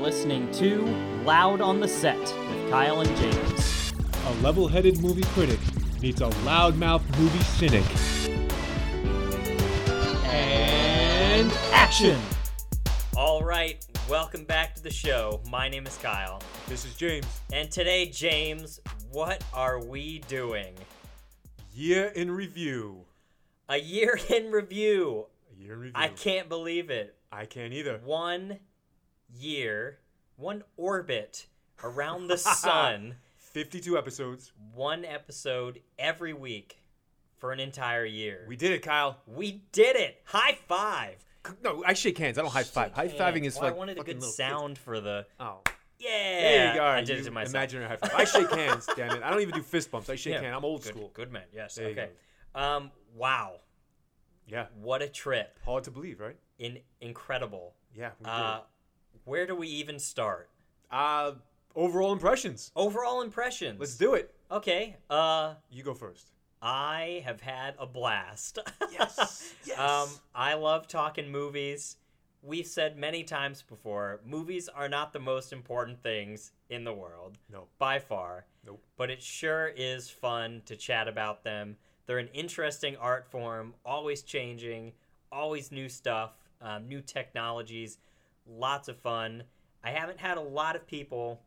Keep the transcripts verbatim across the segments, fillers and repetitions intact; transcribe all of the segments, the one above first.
listening to Loud on the Set with Kyle and James. A level-headed movie critic meets a loudmouth movie cynic. And action! All right, welcome back to the show. My name is Kyle. This is James. And today, James, what are we doing? Year in review. A year in review. A year in review. I can't believe it. I can't either. One year, one orbit around the sun. fifty-two episodes. One episode every week for an entire year. We did it, Kyle. We did it. High five. No, I shake hands. I don't high five. High fiving is well, like I wanted a good sound kids. for the. Oh. Yeah. There you go. I did you it to myself. Imaginary high five. I shake hands, damn it. I don't even do fist bumps. I shake yeah. hands. I'm old good, school. Good man. Yes. There okay. Um. Wow. Yeah. What a trip. Hard to believe, right? In incredible. Yeah. We uh, did. Where do we even start? Uh, overall impressions. Overall impressions. Let's do it. Okay. Uh, you go first. I have had a blast. Yes. Yes. Um, I love talking movies. We've said many times before, movies are not the most important things in the world. No. By far. Nope. But it sure is fun to chat about them. They're an interesting art form, always changing, always new stuff, um, new technologies, lots of fun. I haven't had a lot of people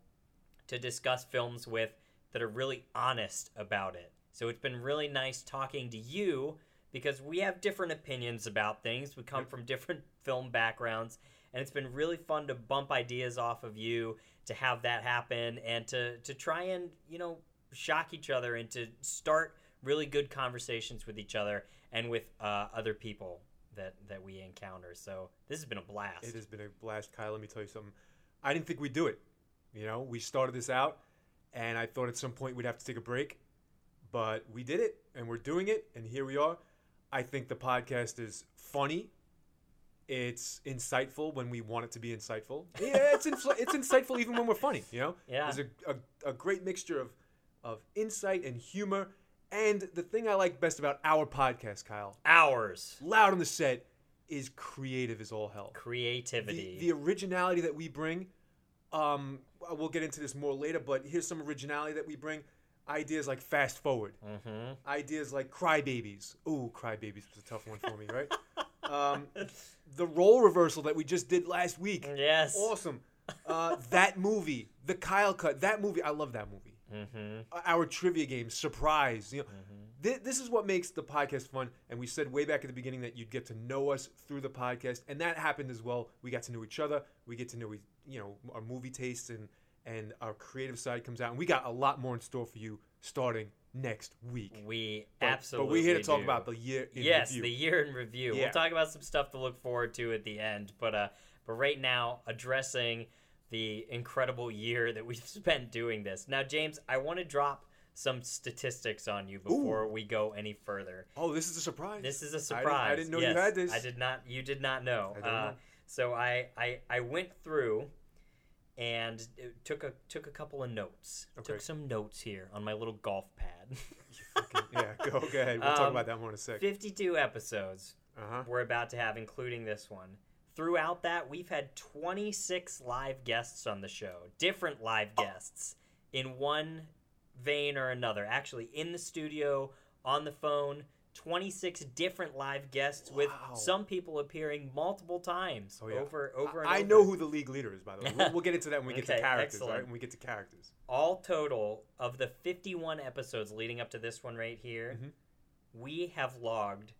to discuss films with that are really honest about it. So it's been really nice talking to you because we have different opinions about things. We come from different film backgrounds, and it's been really fun to bump ideas off of you, to have that happen, and to, to try and, you know, shock each other and to start really good conversations with each other and with uh, other people that, that we encounter. So this has been a blast. It has been a blast, Kyle. Let me tell you something. I didn't think we'd do it. You know, we started this out, and I thought at some point we'd have to take a break. But we did it, and we're doing it, and here we are. I think the podcast is funny. It's insightful when we want it to be insightful. Yeah, it's infl- it's insightful even when we're funny, you know? Yeah. There's a, a, a great mixture of, of insight and humor. And the thing I like best about our podcast, Kyle. Ours. Loud on the Set is creative as all hell. Creativity. The, the originality that we bring. Um, we'll get into this more later, but here's some originality that we bring. Ideas like Fast Forward. Mm-hmm. Ideas like Crybabies. Ooh, Crybabies was a tough one for me, right? um, the role reversal that we just did last week. Yes. Awesome. Uh, that movie, the Kyle Cut, that movie. I love that movie. Mm-hmm. Uh, our trivia game, Surprise. You know, mm-hmm. th- This is what makes the podcast fun. And we said way back at the beginning that you'd get to know us through the podcast. And that happened as well. We got to know each other. We get to know, you know, our movie tastes and and our creative side comes out, and we got a lot more in store for you starting next week. We but, absolutely But we're here to talk do. about the year in yes, review. Yes, the year in review. Yeah. We'll talk about some stuff to look forward to at the end, but uh, but right now, addressing the incredible year that we've spent doing this. Now, James, I want to drop some statistics on you before Ooh. we go any further. Oh, this is a surprise. This is a surprise. I didn't, I didn't know yes, you had this. I did not. You did not know. I don't uh, know. So I, I, I went through... And it took a took a couple of notes. Okay. Took some notes here on my little golf pad. yeah, go, go ahead. We'll um, talk about that more in a sec. fifty-two episodes uh-huh. we're about to have, including this one. Throughout that, we've had twenty-six live guests on the show. Different live guests oh. in one vein or another. Actually, in the studio, on the phone, twenty-six different live guests wow. with some people appearing multiple times oh, yeah. over, over and I, I over. I know who the league leader is, by the way. We'll, we'll get into that when we okay, get to characters, excellent. right? When we get to characters. All total of the fifty-one episodes leading up to this one right here, mm-hmm. we have logged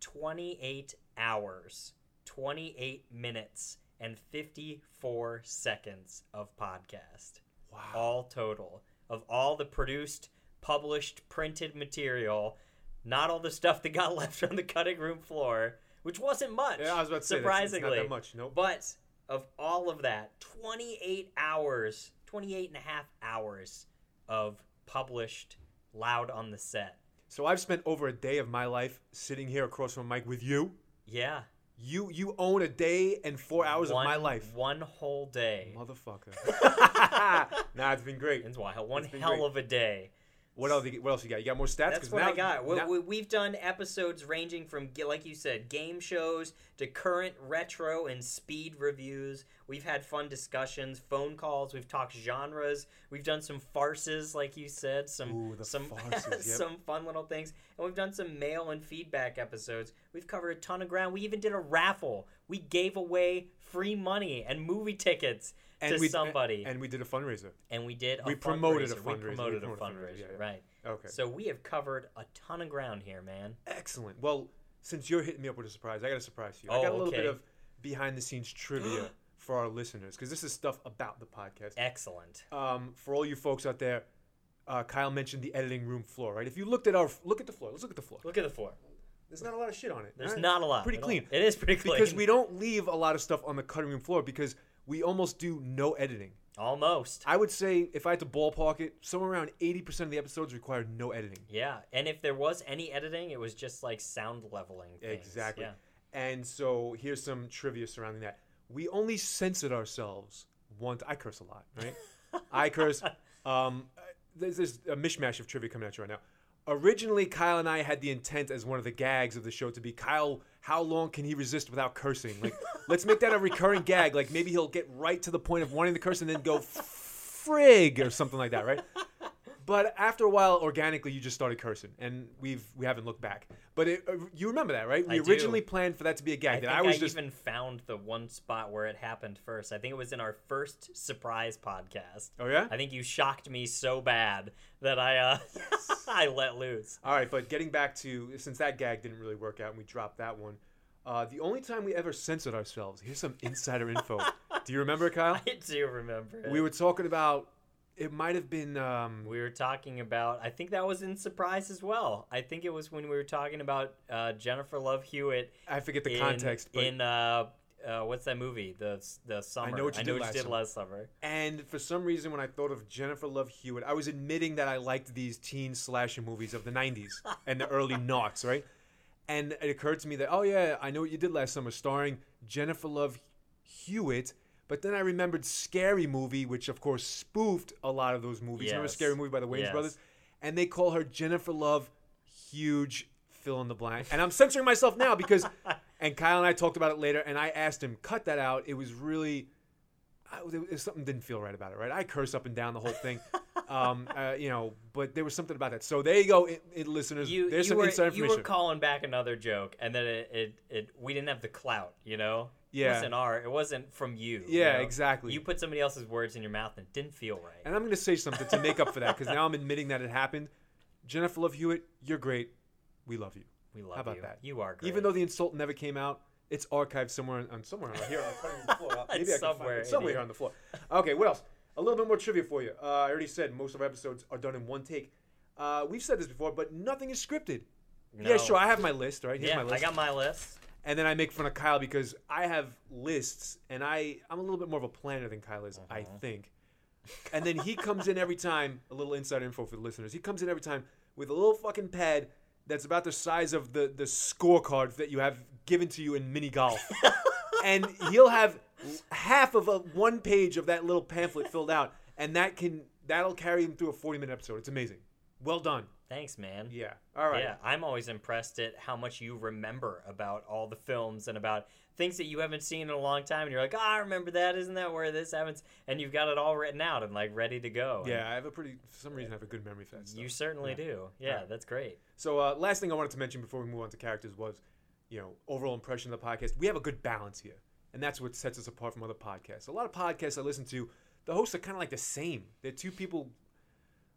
twenty-eight hours, twenty-eight minutes, and fifty-four seconds of podcast. Wow. All total. Of all the produced, published, printed material... Not all the stuff that got left on the cutting room floor, which wasn't much, yeah, I was about to surprisingly. Say it's not that much, nope. But of all of that, twenty-eight hours, twenty-eight and a half hours of published Loud on the Set. So I've spent over a day of my life sitting here across from Mike with you. Yeah. You you own a day and four hours one, of my life. One whole day. Motherfucker. Nah, it's been great. It's wild. One it's hell great. of a day. What else? What else you got? You got more stats? That's what now, I got. Now, we, we've done episodes ranging from, like you said, game shows to current retro and speed reviews. We've had fun discussions, phone calls. We've talked genres. We've done some farces, like you said, some Ooh, the some farces, yep. some fun little things, and we've done some mail and feedback episodes. We've covered a ton of ground. We even did a raffle. We gave away free money and movie tickets. And to we, somebody. And we did a fundraiser. And we did a we fundraiser. Promoted a fundraiser. We promoted, we promoted a fundraiser, fundraiser yeah, yeah. Right. Okay. So we have covered a ton of ground here, man. Excellent. Well, since you're hitting me up with a surprise, I got to surprise you. Oh, I got a little okay. bit of behind-the-scenes trivia for our listeners, because this is stuff about the podcast. Excellent. Um, for all you folks out there, uh, Kyle mentioned the editing room floor, right? If you looked at our – look at the floor. Let's look at the floor. Look at the floor. There's not a lot of shit on it. There's right? not a lot. Pretty clean. All. It is pretty clean. Because we don't leave a lot of stuff on the cutting room floor because – we almost do no editing. Almost. I would say if I had to ballpark it, somewhere around eighty percent of the episodes required no editing. Yeah, and if there was any editing, it was just like sound leveling things. Exactly. Yeah. And so here's some trivia surrounding that. We only censored ourselves once. I curse a lot, right? I curse. Um, there's, there's a mishmash of trivia coming at you right now. Originally, Kyle and I had the intent as one of the gags of the show to be, Kyle, how long can he resist without cursing? Like, let's make that a recurring gag. Like, maybe he'll get right to the point of wanting to curse and then go frig or something like that, right? But after a while, organically, you just started cursing, and we've we haven't looked back. But it, uh, you remember that, right? We I originally do. planned for that to be a gag. I that think I, was I just... even found the one spot where it happened first. I think it was in our first surprise podcast. Oh yeah? I think you shocked me so bad that I uh, yes. I let loose. All right, but getting back to since that gag didn't really work out and we dropped that one. Uh, the only time we ever censored ourselves. Here's some insider info. Do you remember, Kyle? I do remember it. We were talking about. It might have been... Um, we were talking about... I think that was in Surprise as well. I think it was when we were talking about uh, Jennifer Love Hewitt. I forget the in, context, but... In, uh, uh, what's that movie? The the summer. I Know What You, I did, know what last you did Last summer. summer. And for some reason, when I thought of Jennifer Love Hewitt, I was admitting that I liked these teen slasher movies of the nineties and the early noughts, right? And it occurred to me that, oh, yeah, I Know What You Did Last Summer, starring Jennifer Love Hewitt. But then I remembered Scary Movie, which, of course, spoofed a lot of those movies. Yes. Remember Scary Movie by the Wayans yes. Brothers? And they call her Jennifer Love, huge fill in the blank. And I'm censoring myself now because, and Kyle and I talked about it later, and I asked him, cut that out. It was really, I, it was, something didn't feel right about it, right? I curse up and down the whole thing. Um, uh, you know, but there was something about that. So there you go, it, it, listeners. You, there's you some were, inside information. You were calling back another joke, and then it, it, it we didn't have the clout, you know? Yeah. It wasn't our. It wasn't from you. Yeah, you know? Exactly. You put somebody else's words in your mouth and it didn't feel right. And I'm going to say something to make up for that because now I'm admitting that it happened. Jennifer Love Hewitt, you're great. We love you. We love you. How about you. that? You are great. Even though the insult never came out, it's archived somewhere on somewhere right here on the floor. Maybe it's I can somewhere, find it. Somewhere here on the floor. Okay, what else? A little bit more trivia for you. Uh, I already said most of our episodes are done in one take. Uh, we've said this before, but nothing is scripted. No. Yeah, sure. I have my list, right? Here's yeah, my list. I got my list. And then I make fun of Kyle because I have lists, and I, I'm a little bit more of a planner than Kyle is, mm-hmm. I think. And then he comes in every time, a little inside info for the listeners, he comes in every time with a little fucking pad that's about the size of the, the scorecard that you have given to you in mini golf. And he'll have half of a one page of that little pamphlet filled out, and that can that'll carry him through a forty-minute episode. It's amazing. Well done. Thanks, man. Yeah. All right. Yeah, I'm always impressed at how much you remember about all the films and about things that you haven't seen in a long time. And you're like, oh, I remember that. Isn't that where this happens? And you've got it all written out and, like, ready to go. Yeah, and I have a pretty – for some reason I have a good memory for that stuff. You certainly yeah. do. Yeah, right. That's great. So uh, last thing I wanted to mention before we move on to characters was, you know, overall impression of the podcast. We have a good balance here, and that's what sets us apart from other podcasts. A lot of podcasts I listen to, the hosts are kind of like the same. They're two people –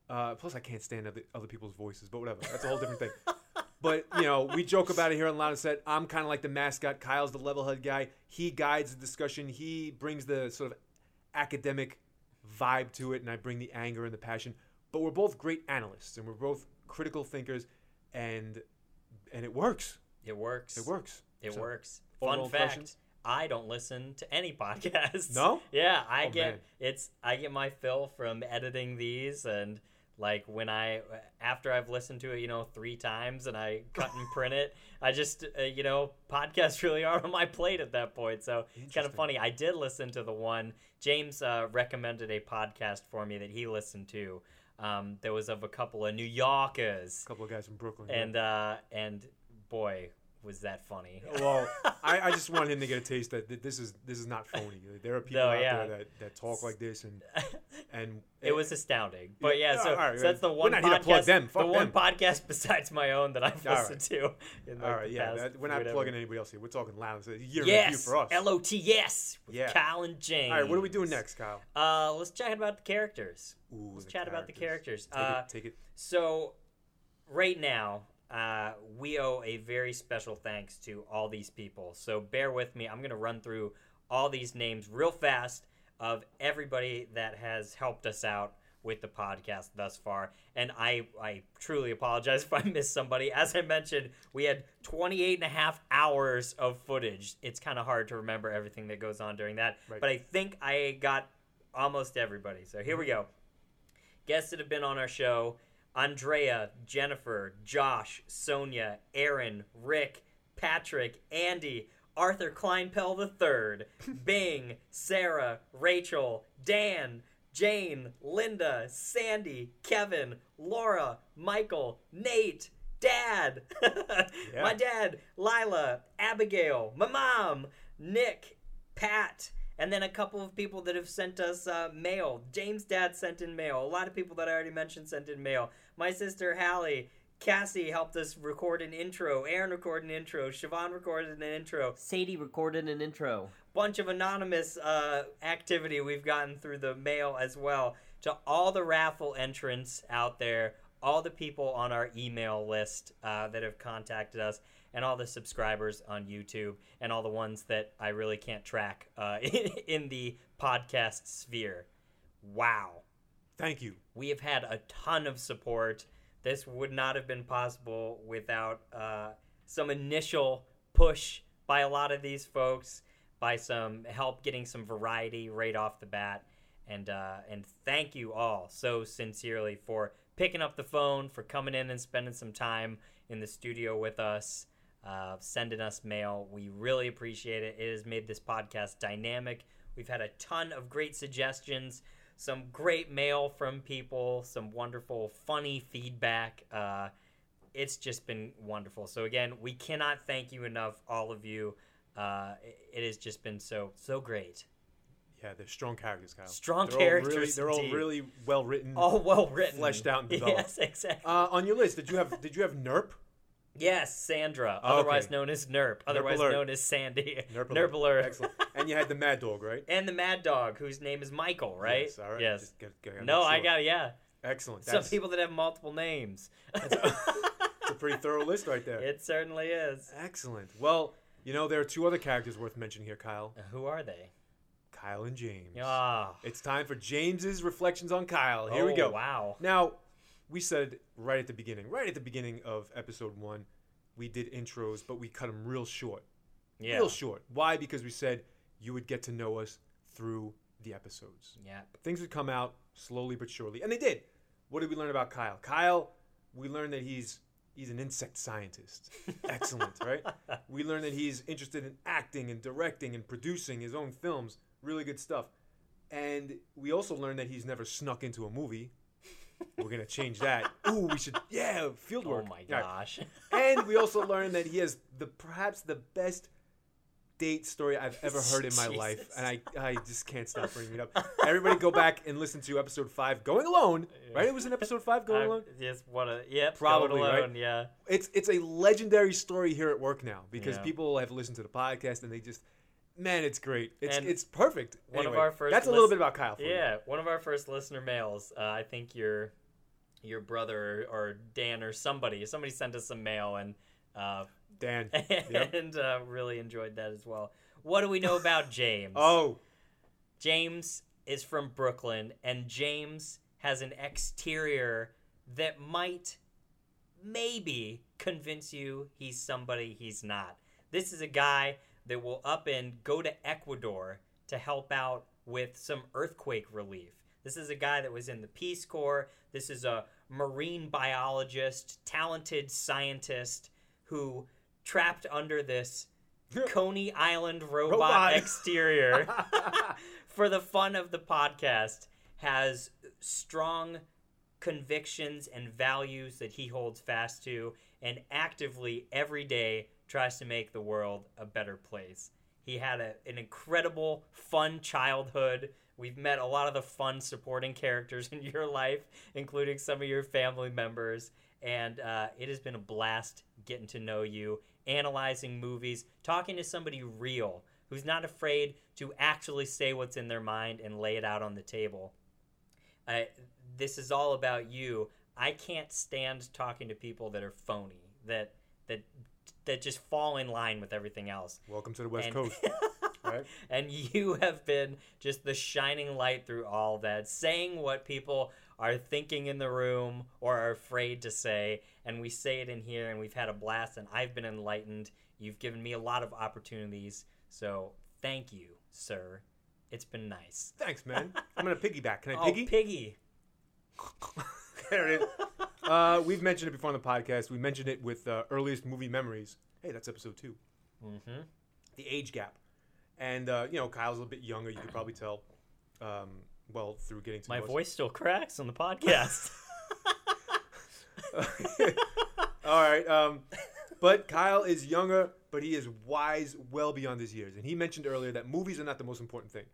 Uh, plus, I can't stand other, other people's voices, but whatever. That's a whole different thing. But, you know, we joke about it here on Loud and Set. I'm kind of like the mascot. Kyle's the level-headed guy. He guides the discussion. He brings the sort of academic vibe to it, and I bring the anger and the passion. But we're both great analysts, and we're both critical thinkers, and and it works. It works. It works. It so, works. Fun fact. Questions? I don't listen to any podcasts. No? Yeah, I oh, get man. it's I get my fill from editing these and like when I after I've listened to it, you know, three times and I cut and print it, I just uh, you know, podcasts really are on my plate at that point. So it's kind of funny. I did listen to the one James uh, recommended a podcast for me that he listened to Um, there was of a couple of New Yorkers. A couple of guys from Brooklyn. And, right? uh, and boy, was that funny. Well, I, I just wanted him to get a taste that this is this is not phony. There are people no, out yeah. there that, that talk like this. and and It, it was astounding. But, yeah, so, right, so that's the one, podcast, them, the one podcast besides my own that I've listened right. to. In the all right, yeah. That, we're not whatever. plugging anybody else here. We're talking loud. So you're yes, review for us. L O T S with yeah. Kyle and James. All right, what are we doing next, Kyle? Uh, let's chat about the characters. Ooh, let's the chat characters. about the characters. Take, uh, it, take it. So right now, Uh, we owe a very special thanks to all these people. So bear with me. I'm going to run through all these names real fast of everybody that has helped us out with the podcast thus far. And I, I truly apologize if I missed somebody. As I mentioned, we had twenty-eight and a half hours of footage. It's kind of hard to remember everything that goes on during that. Right. But I think I got almost everybody. So here we go. Guests that have been on our show: Andrea, Jennifer, Josh, Sonia, Aaron, Rick, Patrick, Andy, Arthur Kleinpell the third, Bing, Sarah, Rachel, Dan, Jane, Linda, Sandy, Kevin, Laura, Michael, Nate, Dad, yeah. my dad, Lila, Abigail, my mom, Nick, Pat, and then a couple of people that have sent us uh, mail. James' dad sent in mail. A lot of people that I already mentioned sent in mail. My sister, Hallie. Cassie helped us record an intro. Aaron recorded an intro. Siobhan recorded an intro. Sadie recorded an intro. Bunch of anonymous uh, activity we've gotten through the mail as well. To all the raffle entrants out there, all the people on our email list uh, that have contacted us, and all the subscribers on YouTube, and all the ones that I really can't track uh, in, in the podcast sphere. Wow. Thank you. We have had a ton of support. This would not have been possible without uh, some initial push by a lot of these folks, by some help getting some variety right off the bat. And, uh, and thank you all so sincerely for picking up the phone, for coming in and spending some time in the studio with us. Uh, sending us mail. We really appreciate it. It has made this podcast dynamic. We've had a ton of great suggestions, some great mail from people, some wonderful, funny feedback. Uh, it's just been wonderful. So again, we cannot thank you enough, all of you. Uh, it has just been so, so great. Yeah, they're strong characters, Kyle. Strong they're characters. All really, they're indeed. all really well written. All well written, fleshed out and developed. Yes, exactly. Uh, on your list, did you have did you have Nerp? Yes, Sandra, oh, otherwise okay. known as Nerp, otherwise Nerp known as Sandy. Nerp alert. Nerp alert. Excellent. And you had the Mad Dog, right? And the Mad Dog, whose name is Michael, right? Yes. All right. Yes. Just get, get, no, sure. I got it, yeah. Excellent. Some That's... people that have multiple names. It's a, a pretty thorough list right there. It certainly is. Excellent. Well, you know, there are two other characters worth mentioning here, Kyle. Uh, who are they? Kyle and James. Oh. It's time for James's Reflections on Kyle. Here oh, we go. wow. Now... We said right at the beginning, right at the beginning of episode one, we did intros, but we cut them real short. Yeah. Real short. Why? Because we said you would get to know us through the episodes. Yeah. Things would come out slowly but surely. And they did. What did we learn about Kyle? Kyle, we learned that he's he's an insect scientist. Excellent, right? We learned that he's interested in acting and directing and producing his own films. Really good stuff. And we also learned that he's never snuck into a movie. We're going to change that. Ooh, we should, yeah, field work. Oh, my gosh. Right. And we also learned that he has the perhaps the best date story I've ever heard in my Jesus. life. And I, I just can't stop bringing it up. Everybody go back and listen to episode five, Going Alone. Yeah. Right? It was in episode five, Going I'm, Alone? Yes, what a, yeah, probably, Going Alone, right? yeah. It's, it's a legendary story here at work now because yeah. people have listened to the podcast and they just... Man, it's great. It's and it's perfect. One anyway, of our first that's a little list- bit about Kyle. For yeah, you. One of our first listener mails. Uh, I think your your brother or Dan or somebody somebody sent us some mail and uh, Dan and yep. uh, really enjoyed that as well. What do we know about James? Oh, James is from Brooklyn, and James has an exterior that might maybe convince you he's somebody he's not. This is a guy that will up and go to Ecuador to help out with some earthquake relief. This is a guy that was in the Peace Corps. This is a marine biologist, talented scientist who, trapped under this Coney Island robot, robot. exterior for the fun of the podcast, has strong convictions and values that he holds fast to, and actively every day tries to make the world a better place. He had a, an incredible, fun childhood. We've met a lot of the fun supporting characters in your life, including some of your family members. And uh, it has been a blast getting to know you, analyzing movies, talking to somebody real who's not afraid to actually say what's in their mind and lay it out on the table. Uh, this is all about you. I can't stand talking to people that are phony, that that that just fall in line with everything else. Welcome to the West and, Coast. Right? And you have been just the shining light through all that, saying what people are thinking in the room or are afraid to say, and we say it in here, and we've had a blast, and I've been enlightened. You've given me a lot of opportunities, so thank you, sir. It's been nice. Thanks, man. I'm going to piggyback. Can I oh, piggy? Oh, piggy. There it is. Uh, we've mentioned it before on the podcast. We mentioned it with uh, earliest movie memories. Hey, that's episode two. Mm-hmm. The age gap. And, uh, you know, Kyle's a little bit younger. You could probably tell, um, well, through getting to My most... voice still cracks on the podcast. All right. Um, but Kyle is younger, but he is wise well beyond his years. And he mentioned earlier that movies are not the most important thing.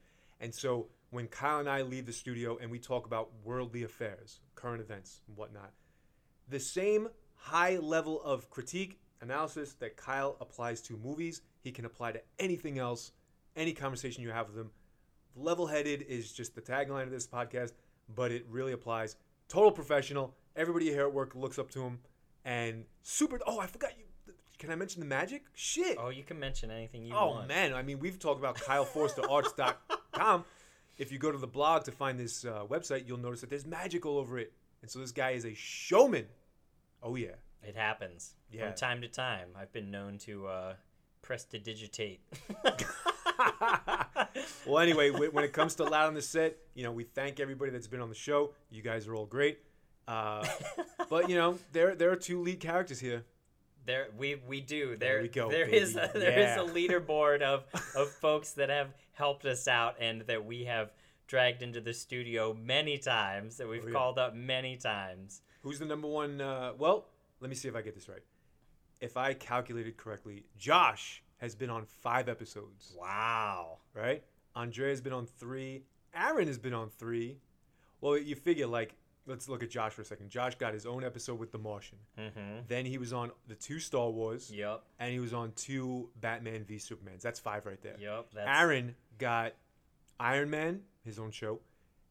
And so when Kyle and I leave the studio and we talk about worldly affairs, current events, and whatnot, the same high level of critique, analysis that Kyle applies to movies, he can apply to anything else, any conversation you have with him. Level-headed is just the tagline of this podcast, but it really applies. Total professional. Everybody here at work looks up to him. And super... Oh, I forgot you... Can I mention the magic? Shit. Oh, you can mention anything you oh, want. Oh, man. I mean, we've talked about Kyle Forster Arts dot com. If you go to the blog to find this uh, website, you'll notice that there's magic all over it. And so this guy is a showman. Oh, yeah. It happens. Yeah. From time to time. I've been known to uh, prestidigitate. Well, anyway, when it comes to Loud on the Set, you know, we thank everybody that's been on the show. You guys are all great. Uh, but, you know, there there are two lead characters here. There we we do. There, there we go. There baby. is a, there yeah. is a leaderboard of, of folks that have helped us out and that we have dragged into the studio many times, that we've oh, yeah. called up many times. Who's the number one? Uh, well, let me see if I get this right. If I calculated correctly, Josh has been on five episodes. Wow. Right? Andrea's been on three. Aaron has been on three. Well, you figure, like, let's look at Josh for a second. Josh got his own episode with The Martian. Mm-hmm. Then he was on the two Star Wars. Yep. And he was on two Batman v Supermans. That's five right there. Yep. That's... Aaron got Iron Man, his own show.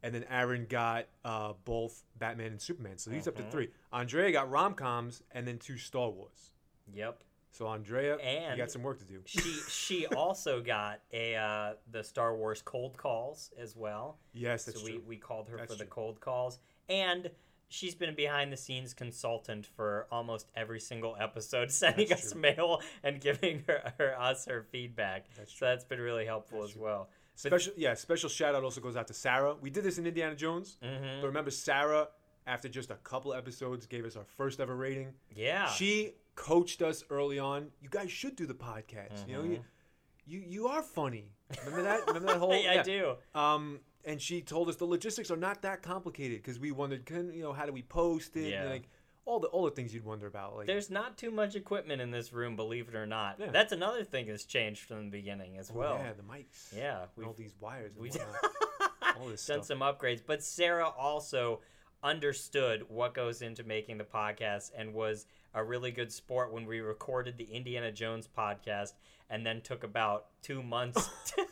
And then Aaron got uh, both Batman and Superman. So he's mm-hmm. up to three. Andrea got rom-coms and then two Star Wars. Yep. So Andrea, and you got some work to do. She she also got a uh, the Star Wars cold calls as well. Yes, that's so we, true. we called her that's for true. the cold calls. And she's been a behind-the-scenes consultant for almost every single episode, sending that's us true. mail and giving her, her us her feedback. That's so that's been really helpful that's as true. well. Special, yeah, special shout-out also goes out to Sarah. We did this in Indiana Jones, mm-hmm. but remember Sarah, after just a couple episodes, gave us our first ever rating. Yeah. She coached us early on. You guys should do the podcast. Mm-hmm. You know, you, you you are funny. Remember that? Remember that whole? yeah, yeah, I do. Um, and she told us the logistics are not that complicated because we wondered, can, you know, how do we post it? Yeah. And like, All the all the things you'd wonder about. Like, there's not too much equipment in this room, believe it or not. Yeah. That's another thing that's changed from the beginning as oh, well. Yeah, the mics. Yeah, we all these wires. We've done stuff. some upgrades, but Sarah also understood what goes into making the podcast and was a really good sport when we recorded the Indiana Jones podcast and then took about two months to,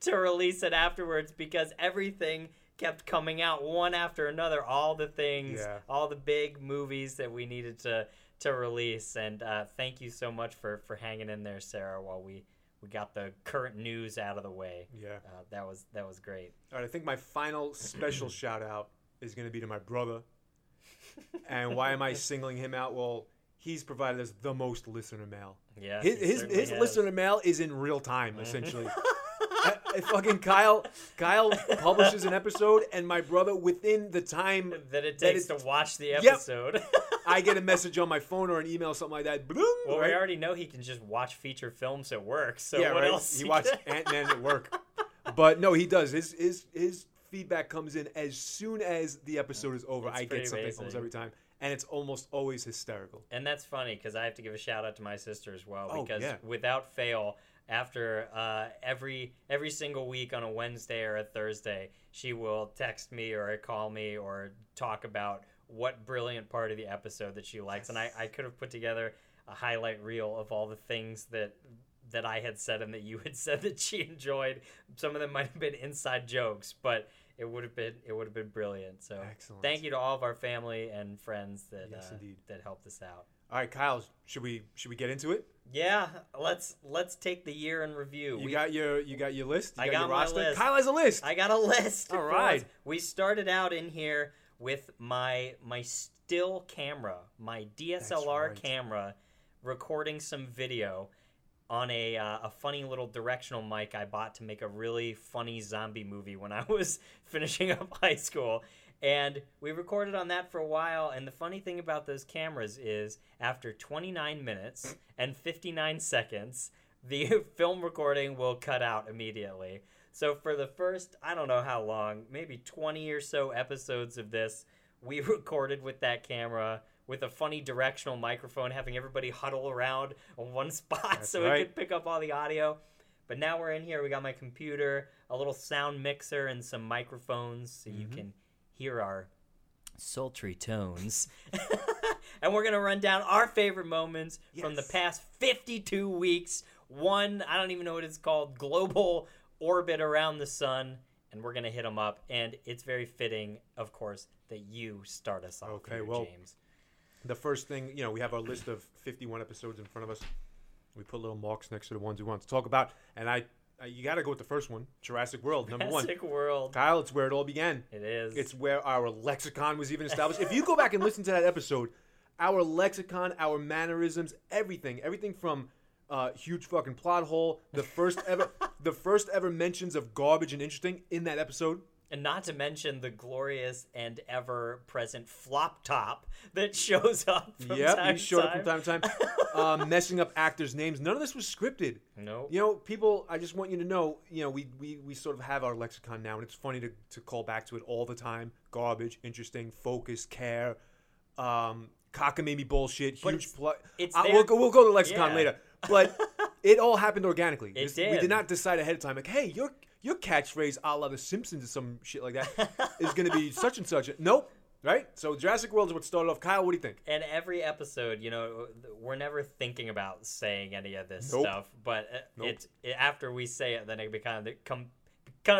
to release it afterwards because everything kept coming out one after another, all the things, yeah. all the big movies that we needed to to release. And uh, thank you so much for, for hanging in there, Sarah, while we, we got the current news out of the way. Yeah, uh, that was that was great. All right, I think my final special shout-out is going to be to my brother. And why am I singling him out? Well, he's provided us the most listener mail. Yeah, His, his, his listener mail is in real time, essentially. Fucking Kyle Kyle publishes an episode, and my brother, within the time that it takes that it, to watch the episode, yep, I get a message on my phone or an email, something like that. Bloom, well, right? We already know he can just watch feature films at work, so yeah, what right? else? He watched Ant-Man at work. But no, he does. His his his feedback comes in as soon as the episode is over. It's I get something amazing. Almost every time. And it's almost always hysterical. And that's funny because I have to give a shout out to my sister as well. Oh, because yeah. without fail, after uh, every every single week on a Wednesday or a Thursday, she will text me or call me or talk about what brilliant part of the episode that she likes. Yes. And I, I could have put together a highlight reel of all the things that that I had said and that you had said that she enjoyed. Some of them might have been inside jokes, but it would have been it would have been brilliant. So excellent. Thank you to all of our family and friends that yes, uh, that helped us out. All right, Kyle, should we should we get into it? Yeah, let's let's take the year in review. You we, got your you got your list. You I got, got your my roster. List. Kyle has a list. I got a list. All right. We started out in here with my my still camera, my D S L R right. camera, recording some video on a uh, a funny little directional mic I bought to make a really funny zombie movie when I was finishing up high school. And we recorded on that for a while, and the funny thing about those cameras is after twenty-nine minutes and fifty-nine seconds, the film recording will cut out immediately. So for the first, I don't know how long, maybe twenty or so episodes of this, we recorded with that camera with a funny directional microphone, having everybody huddle around on one spot That's so right. it could pick up all the audio. But now we're in here. We got my computer, a little sound mixer, and some microphones so mm-hmm. you can hear our sultry tones. And we're going to run down our favorite moments yes. from the past fifty-two weeks. One, I don't even know what it's called, global orbit around the sun. And we're going to hit them up. And it's very fitting, of course, that you start us off okay, here, well, James. The first thing, you know, we have our list of fifty-one episodes in front of us. We put little marks next to the ones we want to talk about. And I, I you got to go with the first one, Jurassic World, number one. Jurassic World. Kyle, it's where it all began. It is. It's where our lexicon was even established. If you go back and listen to that episode, our lexicon, our mannerisms, everything, everything from uh, huge fucking plot hole, the first ever, the first ever mentions of garbage and interesting in that episode. And not to mention the glorious and ever-present flop top that shows up from yep, time to time. Yeah, he showed up from time to time, um, messing up actors' names. None of this was scripted. No. Nope. You know, people, I just want you to know, you know, we, we, we sort of have our lexicon now, and it's funny to, to call back to it all the time. Garbage, interesting, focus, care, um, cockamamie bullshit, but huge... It's, pl- it's I, we'll, go, we'll go to the lexicon yeah. later. But it all happened organically. It this, did. We did not decide ahead of time, like, hey, you're... Your catchphrase a la The Simpsons or some shit like that is going to be such and such. Nope. Right? So Jurassic World is what started off. Kyle, what do you think? And every episode, you know, we're never thinking about saying any of this nope. stuff. But nope. it's it, after we say it, then it becomes kind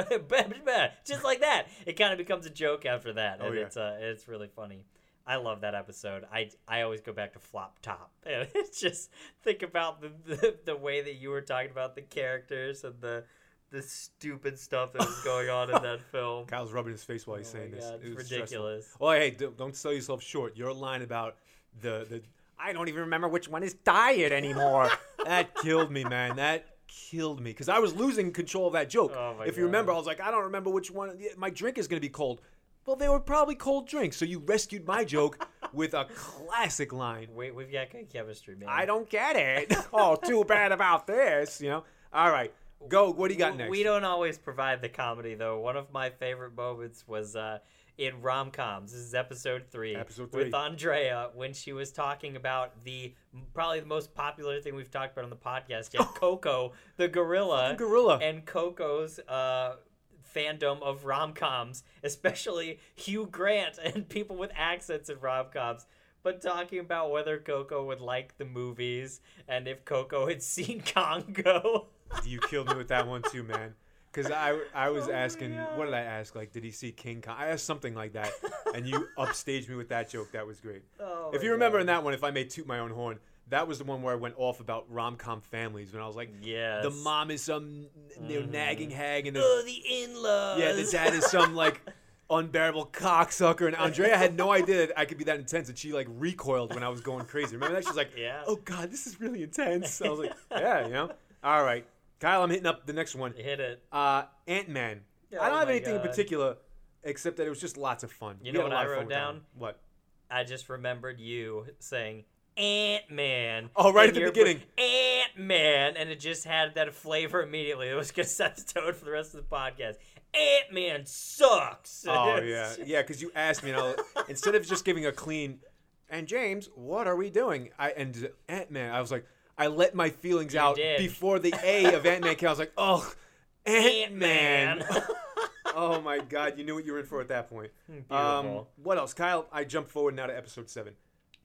of, just like that. It kind of becomes a joke after that. And oh, yeah. it's, uh, it's really funny. I love that episode. I, I always go back to Flop Top. And it's just think about the, the, the way that you were talking about the characters and the... the stupid stuff that was going on in that film. Kyle's rubbing his face while he's oh saying God, this. It's it ridiculous. Stressful. Oh, hey, don't sell yourself short. Your line about the, the I don't even remember which one is diet anymore. That killed me, man. That killed me. Because I was losing control of that joke. Oh my if God. You remember, I was like, I don't remember which one. My drink is going to be cold. Well, they were probably cold drinks. So you rescued my joke with a classic line. Wait, we've got good chemistry, man. I don't get it. Oh, too bad about this, you know. All right. Go, what do you got next? We don't always provide the comedy, though. One of my favorite moments was uh, in rom-coms. This is episode three. Episode three. With Andrea, when she was talking about the probably the most popular thing we've talked about on the podcast yet, Coco the gorilla. The gorilla. And Coco's... Uh, fandom of rom-coms, especially Hugh Grant and people with accents in rom-coms, but talking about whether Coco would like the movies and if Coco had seen Congo. You killed me with that one too, man. Because I, I was oh asking, what did I ask? Like, did he see King Kong? I asked something like that, and you upstaged me with that joke. That was great. Oh if you remember God. In that one, if I may toot my own horn, that was the one where I went off about rom-com families when I was like, yes. the mom is some you know, mm. nagging hag. And the, oh, the in-laws. Yeah, the dad is some, like, unbearable cocksucker. And Andrea had no idea that I could be that intense, and she, like, recoiled when I was going crazy. Remember that? She was like, yeah. oh, God, this is really intense. So I was like, yeah, you know? All right. Kyle, I'm hitting up the next one. Hit it. Uh, Ant-Man. Oh, I don't have anything God. in particular except that it was just lots of fun. You we know what I wrote down? What? I just remembered you saying, Ant-Man. Oh, right at the beginning. Br- Ant-Man, and it just had that flavor immediately. It was going to set the tone for the rest of the podcast. Ant-Man sucks. Oh, yeah. Yeah, because you asked me, you know, instead of just giving a clean, and James, what are we doing? I And Ant-Man, I was like, I let my feelings you out did. Before the A of Ant-Man came. I was like, oh, Ant-Man. Ant-Man. Oh, my God. You knew what you were in for at that point. Beautiful. Um, what else? Kyle, I jump forward now to episode seven.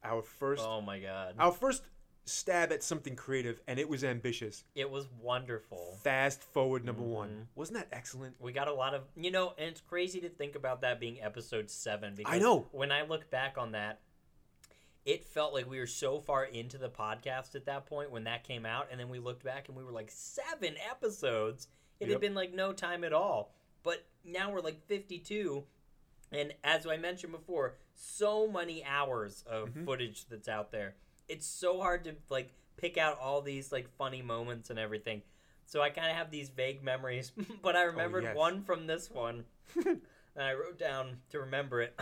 Our first. Oh, my God. Our first stab at something creative, and it was ambitious. It was wonderful. Fast forward number mm-hmm. one. Wasn't that excellent? We got a lot of, you know, and it's crazy to think about that being episode seven. Because I know. When I look back on that, it felt like we were so far into the podcast at that point when that came out, and then we looked back and we were like, seven episodes? It yep. had been like no time at all. But now we're like fifty-two, and as I mentioned before, so many hours of mm-hmm. footage that's out there. It's so hard to, like, pick out all these, like, funny moments and everything. So I kind of have these vague memories. But I remembered oh, yes. one from this one. And I wrote down, to remember it,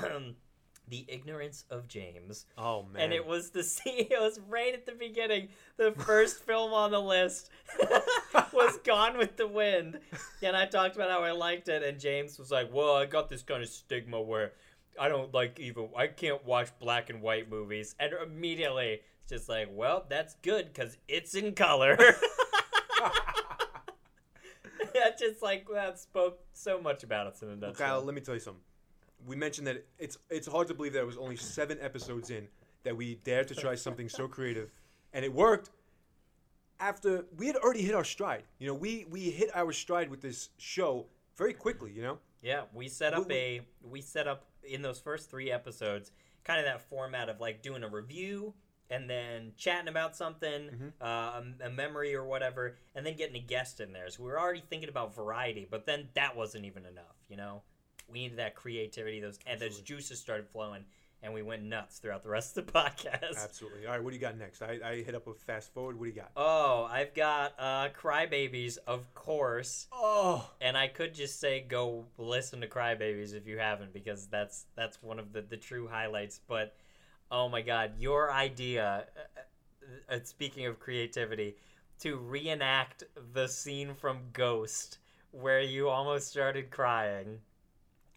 the ignorance of James. Oh, man. And it was the scene. It was right at the beginning. The first film on the list was Gone with the Wind. And I talked about how I liked it. And James was like, well, I got this kind of stigma where I don't like even, I can't watch black and white movies. And immediately... just like, well, that's good because it's in color. That's just like, that spoke so much about us in a nutshell. Well, Kyle, let me tell you something. We mentioned that it's it's hard to believe that it was only seven episodes in that we dared to try something so creative, and it worked. After we had already hit our stride, you know, we we hit our stride with this show very quickly, you know. Yeah, we set up we, a we set up in those first three episodes kind of that format of like doing a review. And then chatting about something, mm-hmm. uh, a, a memory or whatever, and then getting a guest in there. So we were already thinking about variety, but then that wasn't even enough, you know? We needed that creativity, those Absolutely. And those juices started flowing, and we went nuts throughout the rest of the podcast. Absolutely. All right, what do you got next? I, I hit up with Fast Forward. What do you got? Oh, I've got uh, Crybabies, of course. Oh. And I could just say go listen to Crybabies if you haven't, because that's that's one of the, the true highlights, but... Oh, my God, your idea, uh, uh, speaking of creativity, to reenact the scene from Ghost where you almost started crying.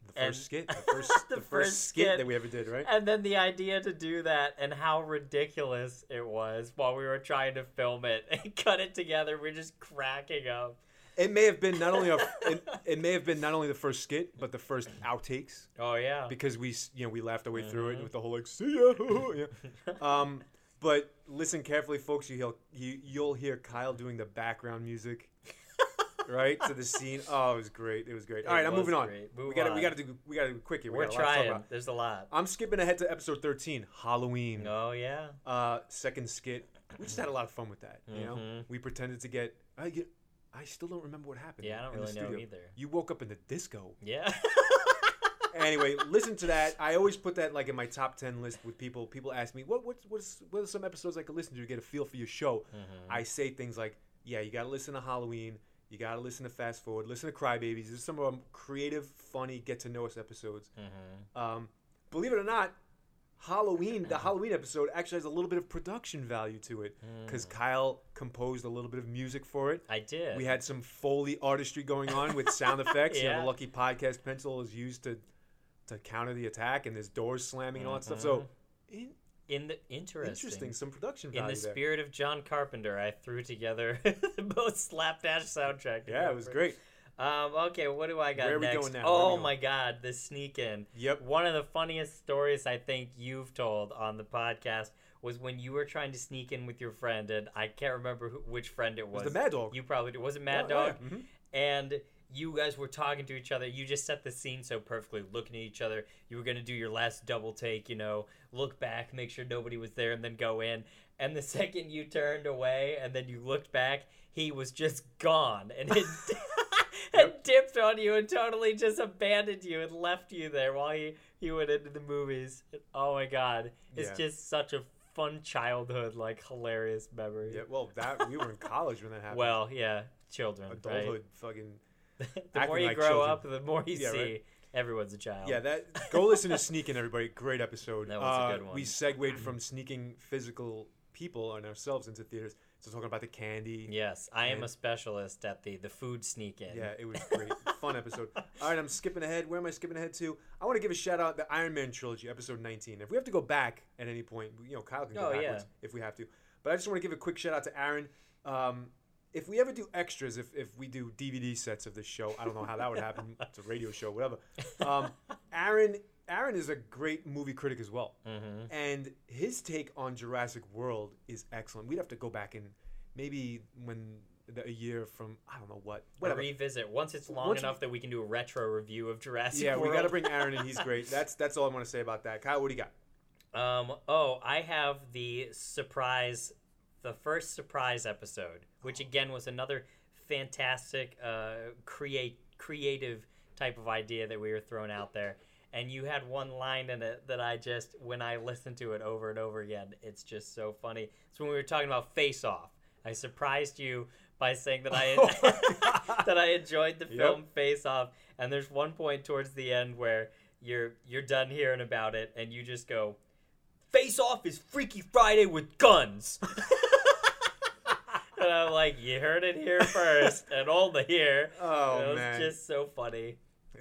The first and, skit. The first, the the first, first skit, skit that we ever did, right? And then the idea to do that and how ridiculous it was while we were trying to film it and cut it together. We're just cracking up. It may have been not only our, it, it may have been not only the first skit, but the first outtakes. Oh yeah, because we you know we laughed our way mm-hmm. through it with the whole like see ya. Yeah. Um, but listen carefully, folks. You you you'll hear Kyle doing the background music, right to the scene. Oh, it was great. It was great. All right, it I'm moving on. Move we got we got to do we got to do quick here. We We're trying. About. There's a lot. I'm skipping ahead to episode thirteen, Halloween. Oh yeah. Uh, second skit. We just had a lot of fun with that. You mm-hmm. know, we pretended to get. I get I still don't remember what happened. Yeah, I don't really know either. You woke up in the disco. Yeah. Anyway, listen to that. I always put that like in my top ten list with people. People ask me, what what's, what's, what are some episodes I could listen to to get a feel for your show? Mm-hmm. I say things like, yeah, you got to listen to Halloween. You got to listen to Fast Forward. Listen to Crybabies. These are some of our creative, funny, get-to-know-us episodes. Mm-hmm. Um, believe it or not, Halloween, the Halloween episode actually has a little bit of production value to it because mm. Kyle composed a little bit of music for it. I did. We had some Foley artistry going on with sound effects. Yeah. You know, the Lucky Podcast pencil is used to to counter the attack, and there's doors slamming and all that mm-hmm. stuff. So, in, in the interesting, interesting, some production value. In the spirit there. Of John Carpenter, I threw together both slapdash soundtrack. Yeah, it was great. Um, okay, what do I got Where are we next? Going now? Oh my God, the sneak in. Yep. One of the funniest stories I think you've told on the podcast was when you were trying to sneak in with your friend, and I can't remember who, which friend it was. It was the Mad Dog. You probably did. Was it Mad oh, Dog? Yeah. Mm-hmm. And you guys were talking to each other. You just set the scene so perfectly, looking at each other. You were going to do your last double take, you know, look back, make sure nobody was there, and then go in. And the second you turned away and then you looked back, he was just gone. And it... And yep. dipped on you and totally just abandoned you and left you there while he, he went into the movies. Oh, my God. It's yeah. just such a fun childhood, like, hilarious memory. Yeah, well, that we were in college when that happened. Well, yeah, children, adulthood, right? Fucking the more you like grow children. Up, the more you yeah, see. Right? Everyone's a child. Yeah, that go listen to Sneakin', everybody. Great episode. That was uh, a good one. We segued from sneaking physical people and ourselves into theaters So talking about the candy. Yes, I and, am a specialist at the, the food sneak-in. Yeah, it was great. Fun episode. All right, I'm skipping ahead. Where am I skipping ahead to? I want to give a shout-out to the Iron Man Trilogy, episode nineteen. If we have to go back at any point, you know, Kyle can go oh, backwards yeah. if we have to. But I just want to give a quick shout-out to Aaron. Um, if we ever do extras, if, if we do D V D sets of this show, I don't know how that would happen. It's a radio show, whatever. Um, Aaron... Aaron is a great movie critic as well, mm-hmm. and his take on Jurassic World is excellent. We'd have to go back and maybe when the, a year from I don't know what, whatever. A revisit once it's long once enough we, that we can do a retro review of Jurassic yeah, World. Yeah, we got to bring Aaron in. He's great. That's that's all I want to say about that. Kyle, what do you got? Um, oh, I have the surprise, the first surprise episode, which again was another fantastic, uh, create creative type of idea that we were throwing out there. And you had one line in it that I just, when I listened to it over and over again, it's just so funny. It's when we were talking about Face Off. I surprised you by saying that I had, oh that I enjoyed the yep. film Face Off. And there's one point towards the end where you're you're done hearing about it, and you just go, "Face Off is Freaky Friday with guns." And I'm like, you heard it here first, and all the here. Oh and it was man, just so funny.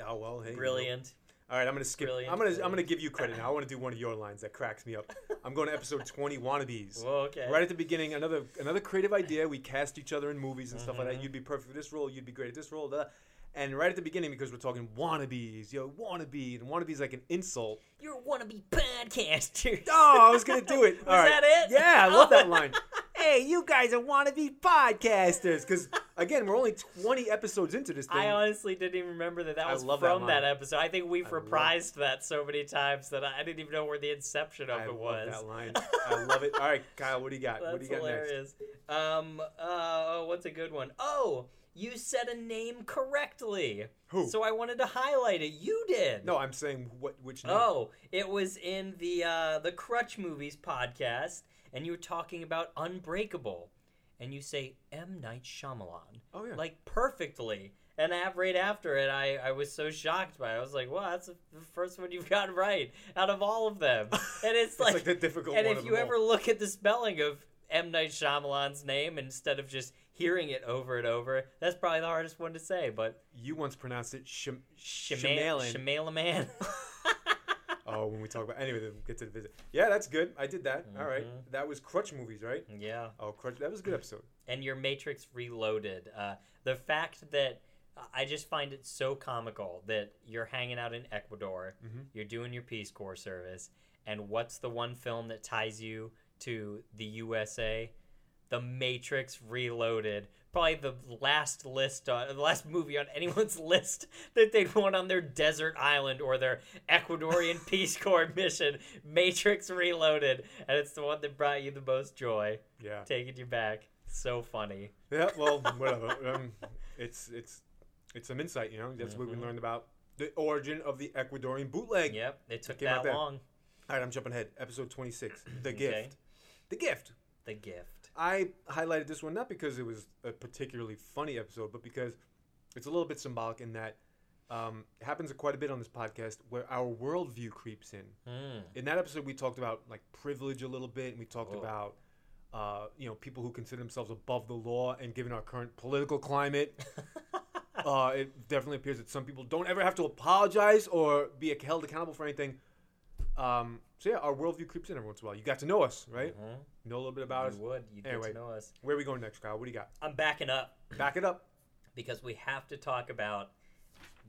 Oh well, hey, brilliant. You know. All right, I'm gonna skip. Brilliant. I'm gonna I'm gonna give you credit now. I want to do one of your lines that cracks me up. I'm going to episode twenty, wannabes. Well, okay. Right at the beginning, another another creative idea. We cast each other in movies and mm-hmm. stuff like that. You'd be perfect for this role. You'd be great at this role. Blah. And right at the beginning, because we're talking wannabes, yo, wannabe, and wannabe's like an insult. You're a wannabe podcaster. Oh, I was gonna do it. was All right. that it? Yeah, I love that line. Hey, you guys are wannabe podcasters, because. Again, we're only twenty episodes into this thing. I honestly didn't even remember that that I was from that, that episode. I think we've I reprised that so many times that I didn't even know where the inception of I it was. I love that line. I love it. All right, Kyle, what do you got? That's what do you got hilarious. Next? Um, uh, what's a good one? Oh, you said a name correctly. Who? So I wanted to highlight it. You did. No, I'm saying what? Which name? Oh, it was in the uh, the Crutch Movies podcast, and you were talking about Unbreakable. And you say M. Night Shyamalan. Oh, yeah. Like, perfectly. And right after it, I, I was so shocked by it. I was like, wow, that's the first one you've got right out of all of them. And it's, it's like, like the difficult and one. And if you ever all. look at the spelling of M. Night Shyamalan's name, instead of just hearing it over and over, that's probably the hardest one to say. But you once pronounced it Sh- Shyamalan. Shyamalan. Oh, when we talk about... Anyway, then get to the visit. Yeah, that's good. I did that. Mm-hmm. All right. That was Crutch Movies, right? Yeah. Oh, Crutch. That was a good episode. And your Matrix Reloaded. Uh, the fact that... I just find it so comical that you're hanging out in Ecuador, mm-hmm. you're doing your Peace Corps service, and what's the one film that ties you to the U S A? The Matrix Reloaded. Probably the last list, on, the last movie on anyone's list that they'd want on their desert island or their Ecuadorian Peace Corps mission, Matrix Reloaded. And it's the one that brought you the most joy. Yeah. Taking you back. So funny. Yeah, well, whatever. um, it's, it's, it's some insight, you know? That's mm-hmm. what we learned about the origin of the Ecuadorian bootleg. Yep, it took that long. All right, I'm jumping ahead. Episode twenty-six, The okay. Gift. The Gift. The Gift. I highlighted this one not because it was a particularly funny episode, but because it's a little bit symbolic in that um, it happens quite a bit on this podcast where our worldview creeps in. Mm. In that episode, we talked about like privilege a little bit, and we talked Whoa. about uh, you know people who consider themselves above the law, and given our current political climate, uh, it definitely appears that some people don't ever have to apologize or be held accountable for anything. Um, so yeah, our worldview creeps in every once in a while. You got to know us, right? Mm-hmm. Know a little bit about you us. You would. You anyway, get to know us. Where are we going next, Kyle? What do you got? I'm backing up. Back it up. Because we have to talk about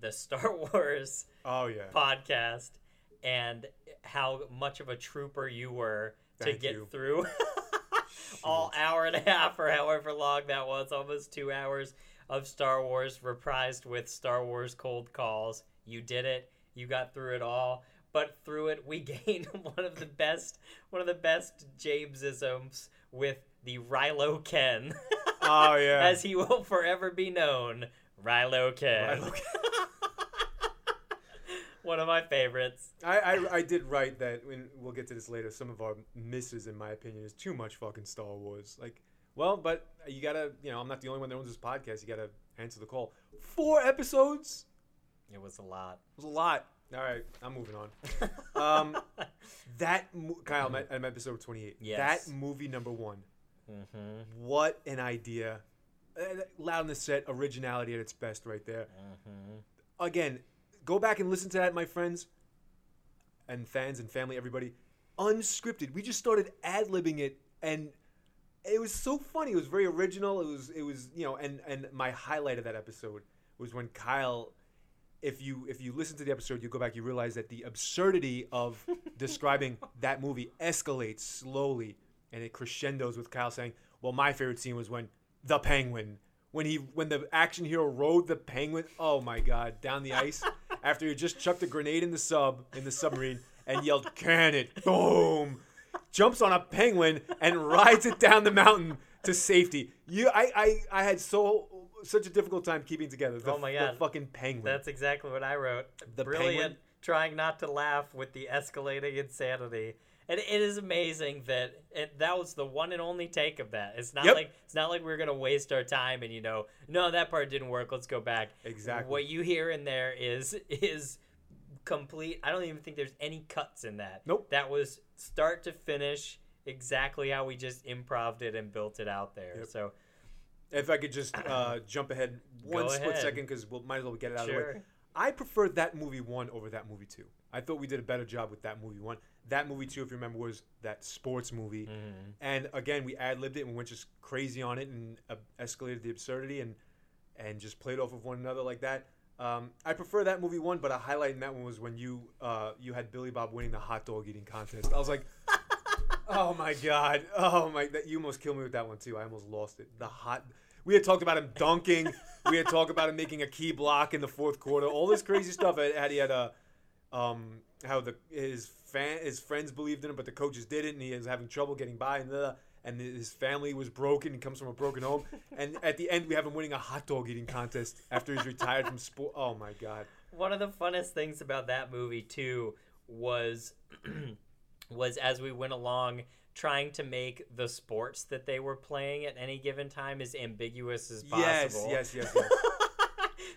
the Star Wars oh, yeah. podcast and how much of a trooper you were Thank to get you. through all hour and a half or however long that was, almost two hours of Star Wars reprised with Star Wars cold calls. You did it. You got through it all. But through it, we gained one of the best, one of the best Jamesisms with the Rilo Ken. Oh yeah, as he will forever be known, Rilo Ken. Rilo Ken. One of my favorites. I, I I did write that, and we'll get to this later. Some of our misses, in my opinion, is too much fucking Star Wars. Like, well, but you gotta, you know, I'm not the only one that owns this podcast. You gotta answer the call. Four episodes. It was a lot. It was a lot. All right, I'm moving on. Um, that mo- Kyle, I'm at, I'm episode twenty-eight. Yes. That movie number one. Mm-hmm. What an idea. Loudness set, originality at its best right there. Mm-hmm. Again, go back and listen to that, my friends, and fans and family, everybody. Unscripted. We just started ad-libbing it, and it was so funny. It was very original. It was, it was, you know, and, and my highlight of that episode was when Kyle, if you if you listen to the episode, you go back, you realize that the absurdity of describing that movie escalates slowly, and it crescendos with Kyle saying, well, my favorite scene was when the penguin, when he when the action hero rode the penguin, oh my God, down the ice after he just chucked a grenade in the sub, in the submarine, and yelled, can it, boom, jumps on a penguin and rides it down the mountain to safety. You, I, I, I had so such a difficult time keeping together. The, oh my God. The fucking penguin. That's exactly what I wrote. The Brilliant, penguin. Trying not to laugh with the escalating insanity. And it is amazing that it, that was the one and only take of that. It's not yep. like it's not like we're gonna waste our time and you know, no, that part didn't work. Let's go back. Exactly. What you hear in there is is complete. I don't even think there's any cuts in that. Nope. That was start to finish exactly how we just improv'd it and built it out there. Yep. So, if I could just uh, jump ahead one split ahead. second because we'll might as well get it out sure. of the way. I preferred that movie one over that movie two. I thought we did a better job with that movie one. That movie two, if you remember, was that sports movie. Mm-hmm. And again, we ad-libbed it and we went just crazy on it and uh, escalated the absurdity and and just played off of one another like that. Um, I prefer that movie one, but a highlight in that one was when you uh, you had Billy Bob winning the hot dog eating contest. I was like, oh my God, oh my! That, you almost killed me with that one too. I almost lost it. The hot. We had talked about him dunking. We had talked about him making a key block in the fourth quarter. All this crazy stuff. How he had a, um, how the his fan his friends believed in him, but the coaches didn't, and he was having trouble getting by, and the, and his family was broken. He comes from a broken home, and at the end, we have him winning a hot dog eating contest after he's retired from sport. Oh my God! One of the funnest things about that movie too was. was as we went along trying to make the sports that they were playing at any given time as ambiguous as possible. Yes, yes, yes. yes.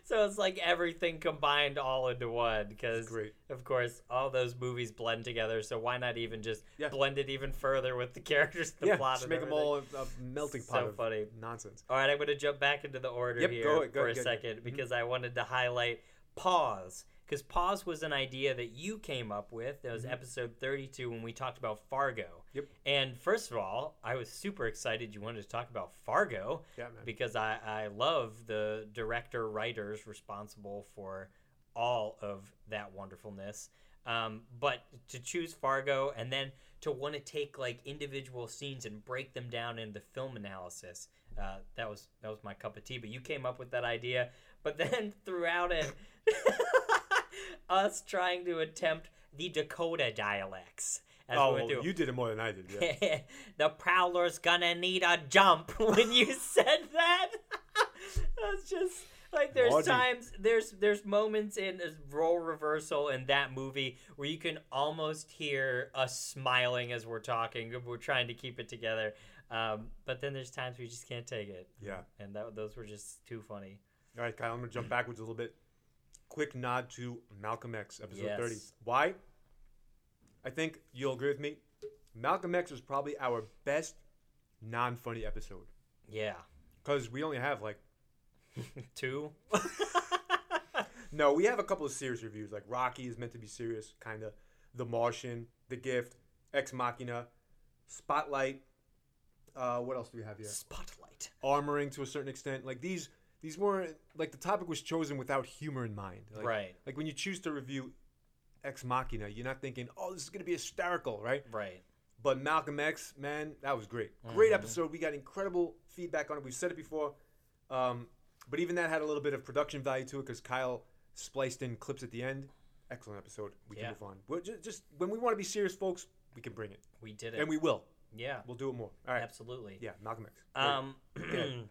So it's like everything combined all into one because, of course, all those movies blend together. So why not even just yeah. blend it even further with the characters, the yeah, plot, just and make everything. Them all a, a melting pot so of funny. Nonsense. All right, I'm going to jump back into the order yep, here go, go, for go, a go, second go. because mm-hmm. I wanted to highlight pause. Because pause was an idea that you came up with. That was mm-hmm. episode thirty-two when we talked about Fargo. Yep. And first of all, I was super excited you wanted to talk about Fargo. Yeah, man. Because I, I love the director, writers responsible for all of that wonderfulness. Um, but to choose Fargo and then to want to take like individual scenes and break them down into film analysis, uh, that was that was my cup of tea. But you came up with that idea. But then throughout it... us trying to attempt the Dakota dialects. As oh, we well, do. You did it more than I did. Yeah. The Prowler's gonna need a jump when you said that. That's just like there's Audie. times, there's there's moments in a role reversal in that movie where you can almost hear us smiling as we're talking. We're trying to keep it together. Um, but then there's times we just can't take it. Yeah. And that, those were just too funny. All right, Kyle, I'm gonna jump backwards a little bit. Quick nod to Malcolm X, episode yes. thirty. Why? I think you'll agree with me. Malcolm X was probably our best non-funny episode. Yeah. Because we only have, like... Two? No, we have a couple of serious reviews. Like, Rocky is meant to be serious, kind of. The Martian, The Gift, Ex Machina, Spotlight. Uh, what else do we have here? Spotlight. Armoring, to a certain extent. Like, these... These weren't, like, the topic was chosen without humor in mind. Like, right. Like, when you choose to review Ex Machina, you're not thinking, oh, this is going to be hysterical, right? Right. But Malcolm X, man, that was great. Mm-hmm. Great episode. We got incredible feedback on it. We've said it before. Um, but even that had a little bit of production value to it because Kyle spliced in clips at the end. Excellent episode. We yeah. can move on. We're just, just when we want to be serious, folks, we can bring it. We did it. And we will. Yeah. We'll do it more. All right. Absolutely. Yeah, Malcolm X. Great. Um. Okay.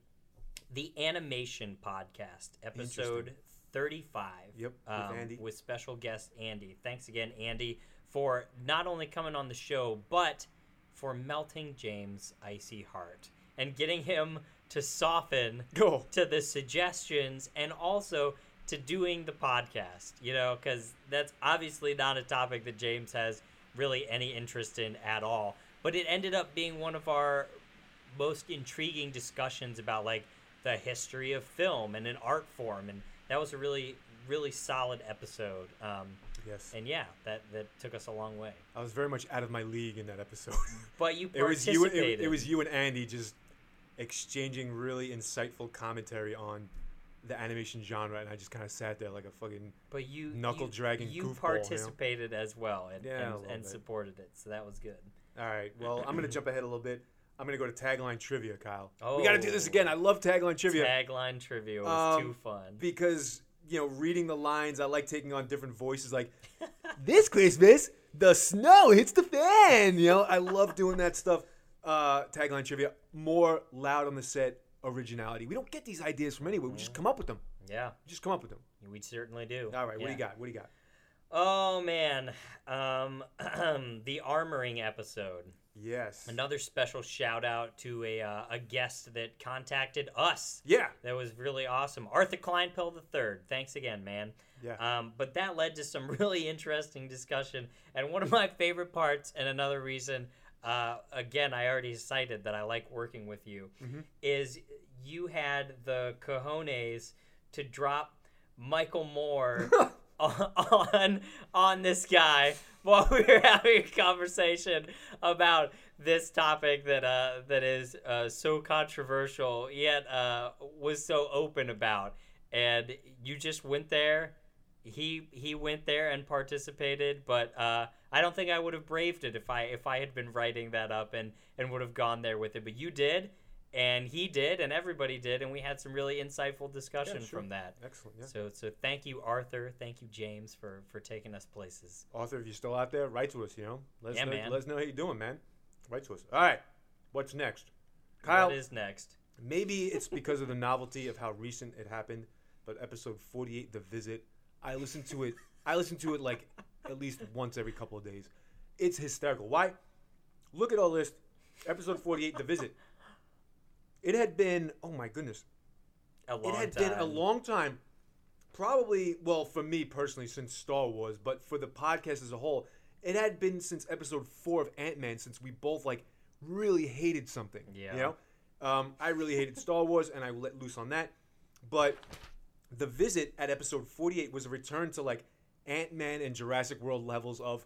The Animation Podcast, episode thirty-five. Yep, with um, Andy. With special guest Andy. Thanks again, Andy, for not only coming on the show, but for melting James' icy heart and getting him to soften Go. to the suggestions and also to doing the podcast, you know, because that's obviously not a topic that James has really any interest in at all. But it ended up being one of our most intriguing discussions about like the history of film and an art form, and that was a really, really solid episode. Um, yes. And yeah, that, that took us a long way. I was very much out of my league in that episode. But you participated. It was you, it, it was you and Andy just exchanging really insightful commentary on the animation genre, and I just kind of sat there like a fucking but you, knuckle dragging goofball. You participated you know? as well and, yeah, and, and supported it, so that was good. All right. Well, I'm going to jump ahead a little bit. I'm going to go to tagline trivia, Kyle. Oh, we got to do this again. I love tagline trivia. Tagline trivia was um, too fun. Because, you know, reading the lines, I like taking on different voices. Like, this Christmas, the snow hits the fan. You know, I love doing that stuff. Uh, tagline trivia. More loud on the set originality. We don't get these ideas from anywhere. We just come up with them. Yeah. We just come up with them. We certainly do. All right. Yeah. What do you got? What do you got? Oh, man. Um, the armoring episode. Yes. Another special shout out to a uh, a guest that contacted us. Yeah. That was really awesome. Arthur Kleinpell the third. Thanks again, man. Yeah. Um, but that led to some really interesting discussion. And one of my favorite parts, and another reason, uh, again, I already cited that I like working with you, mm-hmm. is you had the cojones to drop Michael Moore on on this guy while we were having a conversation about this topic that uh that is uh so controversial yet uh was so open about, and you just went there. He he went there and participated, but uh I don't think I would have braved it if I if I had been writing that up and and would have gone there with it, but you did. And he did, and everybody did, and we had some really insightful discussion yeah, sure. from that. Excellent, yeah. So so thank you, Arthur. Thank you, James, for, for taking us places. Arthur, if you're still out there, write to us, you know. Let us yeah, know, man. Let us know how you're doing, man. Write to us. All right, what's next? Kyle. What is next? Maybe it's because of the novelty of how recent it happened, but episode forty-eight, The Visit, I listen to it, I listen to it like at least once every couple of days. It's hysterical. Why? Look at our list. Episode forty-eight, The Visit. It had been, oh my goodness, a long it had time. been a long time, probably, well, for me personally, since Star Wars, but for the podcast as a whole, it had been since episode four of Ant-Man, since we both, like, really hated something, yeah. you know? Um, I really hated Star Wars, and I let loose on that, but The Visit at episode forty-eight was a return to, like, Ant-Man and Jurassic World levels of,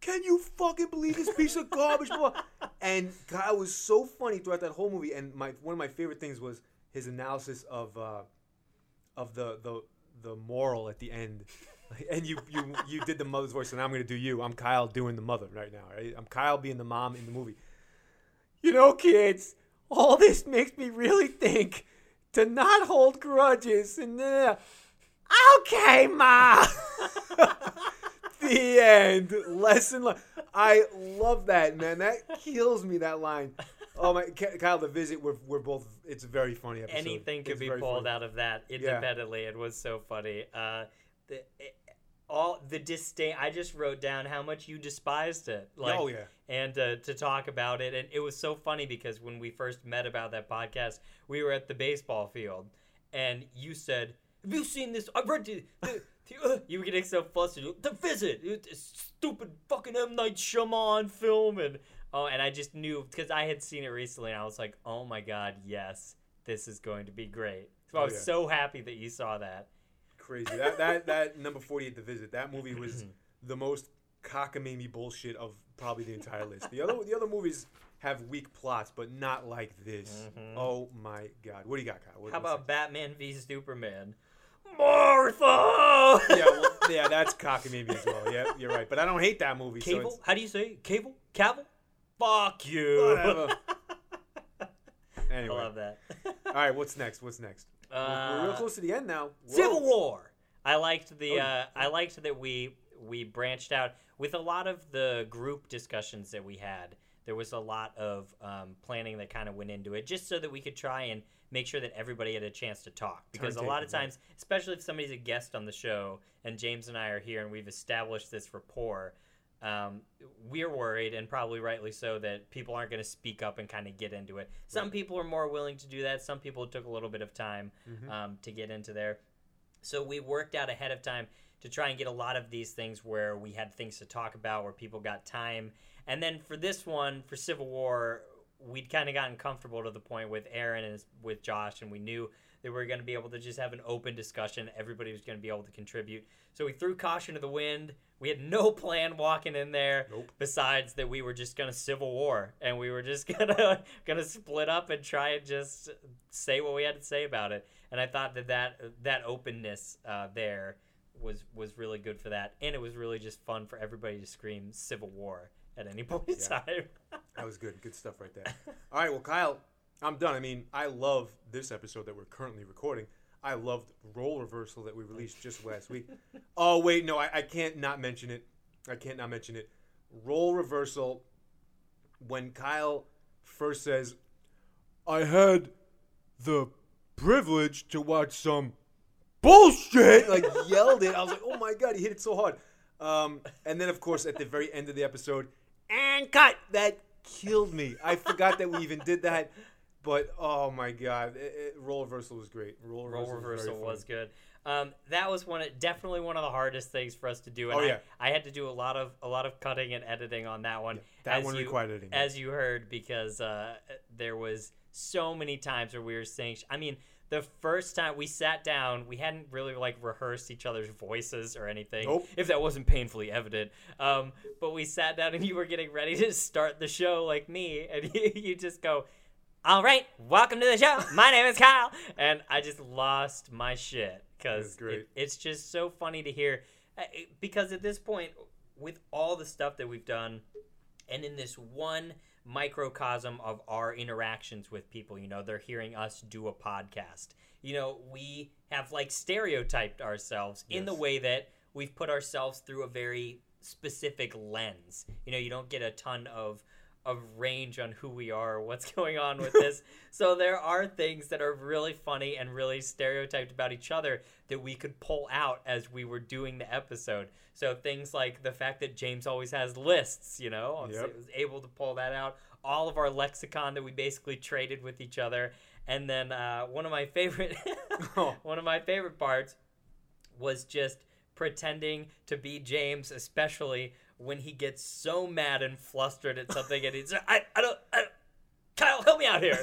can you fucking believe this piece of garbage? And Kyle was so funny throughout that whole movie. And my one of my favorite things was his analysis of uh, of the, the the moral at the end. And you, you you did the mother's voice, and I'm gonna do you. I'm Kyle doing the mother right now. Right? I'm Kyle being the mom in the movie. You know, kids, all this makes me really think to not hold grudges. And uh, okay, ma. The end. Lesson. Li- I love that, man. That kills me. That line. Oh my, Kyle. The Visit. We're we're both. It's a very funny episode. Anything could it's be pulled funny. out of that independently. Yeah. It was so funny. Uh, the it, all the disdain. I just wrote down how much you despised it. Like, oh yeah. And uh, to talk about it, and it was so funny because when we first met about that podcast, we were at the baseball field, and you said, "Have you seen this? I've read it." You were getting so flustered. The Visit, it's stupid fucking M. Night Shyamalan film, and oh, and I just knew because I had seen it recently, and I was like, oh my god, yes, this is going to be great. So oh, I was yeah. so happy that you saw that. Crazy that that that number forty-eight, The Visit. That movie was the most cockamamie bullshit of probably the entire list. The other the other movies have weak plots, but not like this. Mm-hmm. Oh my god, what do you got, Kyle? What, How about Batman v Superman? Martha! yeah, well, yeah, that's cockamamie as well. Yeah, you're right. But I don't hate that movie. Cable? So How do you say it? Cable? Cable? Fuck you. Anyway. I love that. All right, what's next? What's next? Uh, we're, we're real close to the end now. Whoa. Civil War. I liked the. Oh, yeah. uh, I liked that we we branched out with a lot of the group discussions that we had. There was a lot of um, planning that kind of went into it, just so that we could try and make sure that everybody had a chance to talk. Because a lot of times, especially if somebody's a guest on the show, and James and I are here and we've established this rapport, um, we're worried, and probably rightly so, that people aren't going to speak up and kind of get into it. Some right. people are more willing to do that. Some people took a little bit of time mm-hmm. um, to get into there. So we worked out ahead of time to try and get a lot of these things where we had things to talk about, where people got time. And then for this one, for Civil War, we'd kind of gotten comfortable to the point with Aaron and with Josh, and we knew that we were going to be able to just have an open discussion. Everybody was going to be able to contribute. So we threw caution to the wind. We had no plan walking in there, nope. besides that we were just going to Civil War, and we were just going to going to split up and try and just say what we had to say about it. And I thought that that, that openness uh, there was was really good for that, and it was really just fun for everybody to scream Civil War at any point in yeah. time. That was good. Good stuff right there. All right, well, Kyle, I'm done. I mean, I love this episode that we're currently recording. I loved Role Reversal that we released just last week. Oh, wait, no, I, I can't not mention it. I can't not mention it. Role Reversal, when Kyle first says, I had the privilege to watch some bullshit, like yelled it. I was like, oh, my God, he hit it so hard. Um, and then, of course, at the very end of the episode, and cut. That killed me. I forgot that we even did that. But, oh, my God. It, it, Role Reversal was great. Role Reversal, Role Reversal was, was good. Um, that was one, definitely one of the hardest things for us to do. And oh, yeah. I, I had to do a lot of a lot of cutting and editing on that one. Yeah, that as one you, required editing. As you heard, because uh, there was so many times where we were saying, I mean, the first time we sat down, we hadn't really, like, rehearsed each other's voices or anything, nope. if that wasn't painfully evident. Um, but we sat down, and you were getting ready to start the show like me, and you, you just go, all right, welcome to the show. My name is Kyle. And I just lost my shit because it, it's just so funny to hear. Because at this point, with all the stuff that we've done and in this one microcosm of our interactions with people, you know, they're hearing us do a podcast. You know, we have like stereotyped ourselves yes. in the way that we've put ourselves through a very specific lens. You know, you don't get a ton of of range on who we are or what's going on with this. So there are things that are really funny and really stereotyped about each other that we could pull out as we were doing the episode. So things like the fact that James always has lists, you know, obviously yep. was able to pull that out. All of our lexicon that we basically traded with each other. And then uh, one of my favorite, one of my favorite parts was just pretending to be James, especially when he gets so mad and flustered at something and he's, I, I don't, I don't, Kyle, help me out here.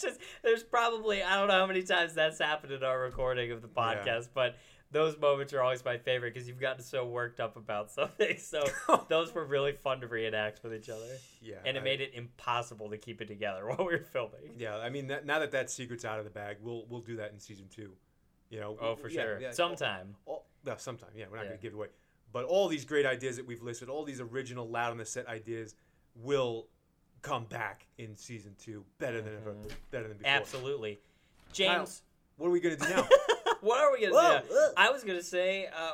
Just, there's probably, I don't know how many times that's happened in our recording of the podcast, yeah. but those moments are always my favorite because you've gotten so worked up about something. So those were really fun to reenact with each other. Yeah, and it I, made it impossible to keep it together while we were filming. Yeah, I mean, that, now that that secret's out of the bag, we'll we'll do that in season two. You know, oh, we, for yeah, sure. Yeah, sometime. Oh, oh, no, sometime, yeah. We're not yeah. going to give it away. But all these great ideas that we've listed, all these original Loud on the Set ideas will come back in season two better than mm-hmm. ever, better than before. Absolutely. James. Kyle, what are we going to do now? What are we going to do now? I was going to say, uh,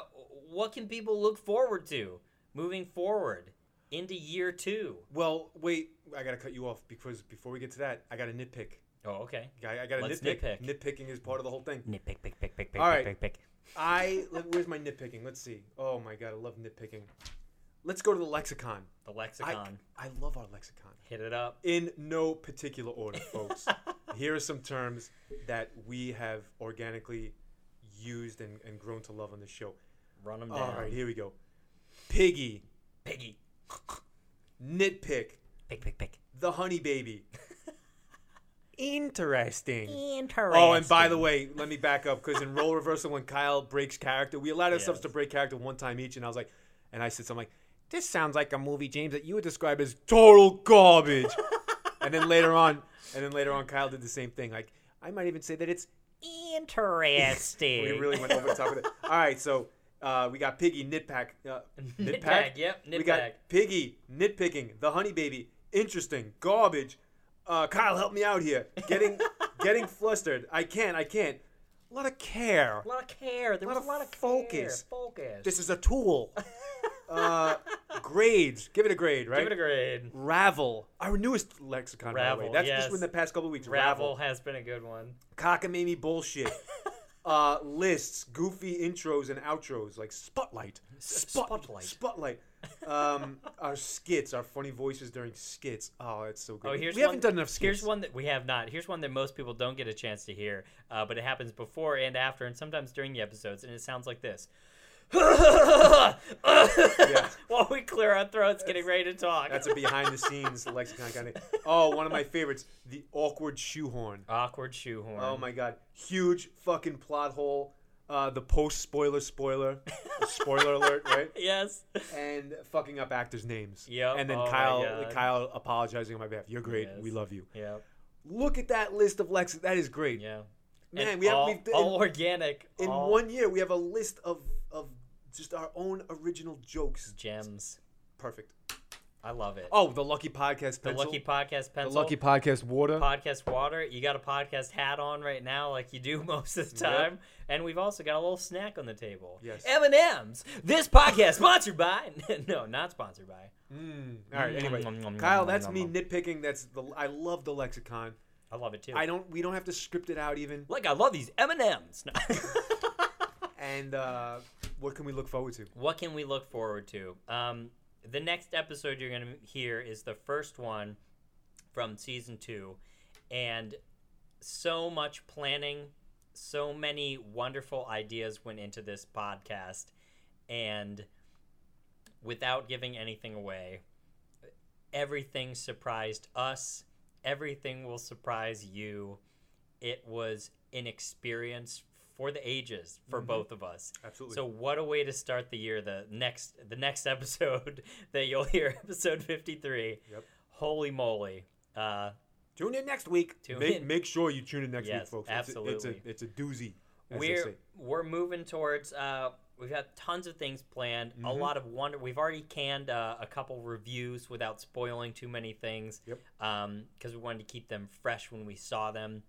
what can people look forward to moving forward into year two? Well, wait, I got to cut you off because before we get to that, I got a nitpick. Oh, okay. I, I got a nitpick. nitpick. Nitpicking is part of the whole thing. Nitpick, pick, pick, pick, pick, all right. pick, pick, pick. I where's my nitpicking? Let's see. Oh my God, I love nitpicking. Let's go to the lexicon. The lexicon. I, I love our lexicon. Hit it up. In no particular order, folks. Here are some terms that we have organically used and, and grown to love on the show. Run them down. All right, here we go. Piggy. Piggy. Nitpick. Pick, pick, pick. The honey baby. Interesting. Interesting. Oh, and by the way, let me back up because in Role Reversal, when Kyle breaks character, we allowed ourselves yes. to break character one time each, and I was like, and I said something like, "This sounds like a movie, James, that you would describe as total garbage." and then later on, and then later on, Kyle did the same thing. Like, I might even say that it's interesting. We really went over the top of it. All right, so uh, we got Piggy nitpack, uh, nitpack. Nitpack. Yep. Nitpack. We got Piggy nitpicking, the honey baby, interesting, garbage. Uh, Kyle, help me out here. Getting getting flustered. I can't. I can't. A lot of care. A lot of care. There was a lot of focus. Focus. This is a tool. uh, grades. Give it a grade, right? Give it a grade. Ravel. Our newest lexicon, Ravel, by the way. That's yes. just within the past couple of weeks. Ravel, Ravel has been a good one. Cockamamie bullshit. uh, lists. Goofy intros and outros. Like spotlight. Spot, spotlight. Spotlight. Um, our skits, our funny voices during skits. Oh, it's so good. Oh, here's we one, haven't done enough skits. Here's one that we have not. Here's one that most people don't get a chance to hear, uh, but it happens before and after and sometimes during the episodes, and it sounds like this. yeah. While we clear our throats, that's, getting ready to talk. That's a behind-the-scenes lexicon kind of. Oh, one of my favorites, the awkward shoehorn. Awkward shoehorn. Oh my god, huge fucking plot hole. Uh, the post-spoiler spoiler, spoiler alert, right? Yes. And fucking up actors' names. Yeah. And then oh Kyle, Kyle apologizing on my behalf. You're great. Yes. We love you. Yeah. Look at that list of lexicons. That is great. Yeah. Man, and we all, have we've, all in, organic. In all... one year, we have a list of of. Just our own original jokes. Gems. Perfect. I love it. Oh, the Lucky Podcast Pencil. The Lucky Podcast Pencil. The Lucky Podcast Water. Podcast Water. You got a podcast hat on right now like you do most of the time. Yep. And we've also got a little snack on the table. Yes. M and M's. This podcast sponsored by. No, not sponsored by. Mm. All right, anyway. Kyle, that's me nitpicking. That's the. I love the lexicon. I love it, too. I don't. We don't have to script it out even. Like, I love these M and M's. And, uh... what can we look forward to? What can we look forward to? Um, the next episode you're going to hear is the first one from season two. And so much planning, so many wonderful ideas went into this podcast. And without giving anything away, everything surprised us. Everything will surprise you. It was an experience for the ages, for mm-hmm. both of us. Absolutely. So what a way to start the year, the next the next episode that you'll hear, episode fifty-three. Yep. Holy moly. Uh, tune in next week. Tune make, in. Make sure you tune in next yes, week, folks. Absolutely. It's a, it's a, it's a doozy, as we're, they say. We're moving towards, uh, we've got tons of things planned, mm-hmm. a lot of wonder. We've already canned uh, a couple reviews without spoiling too many things because yep. um, we wanted to keep them fresh when we saw them.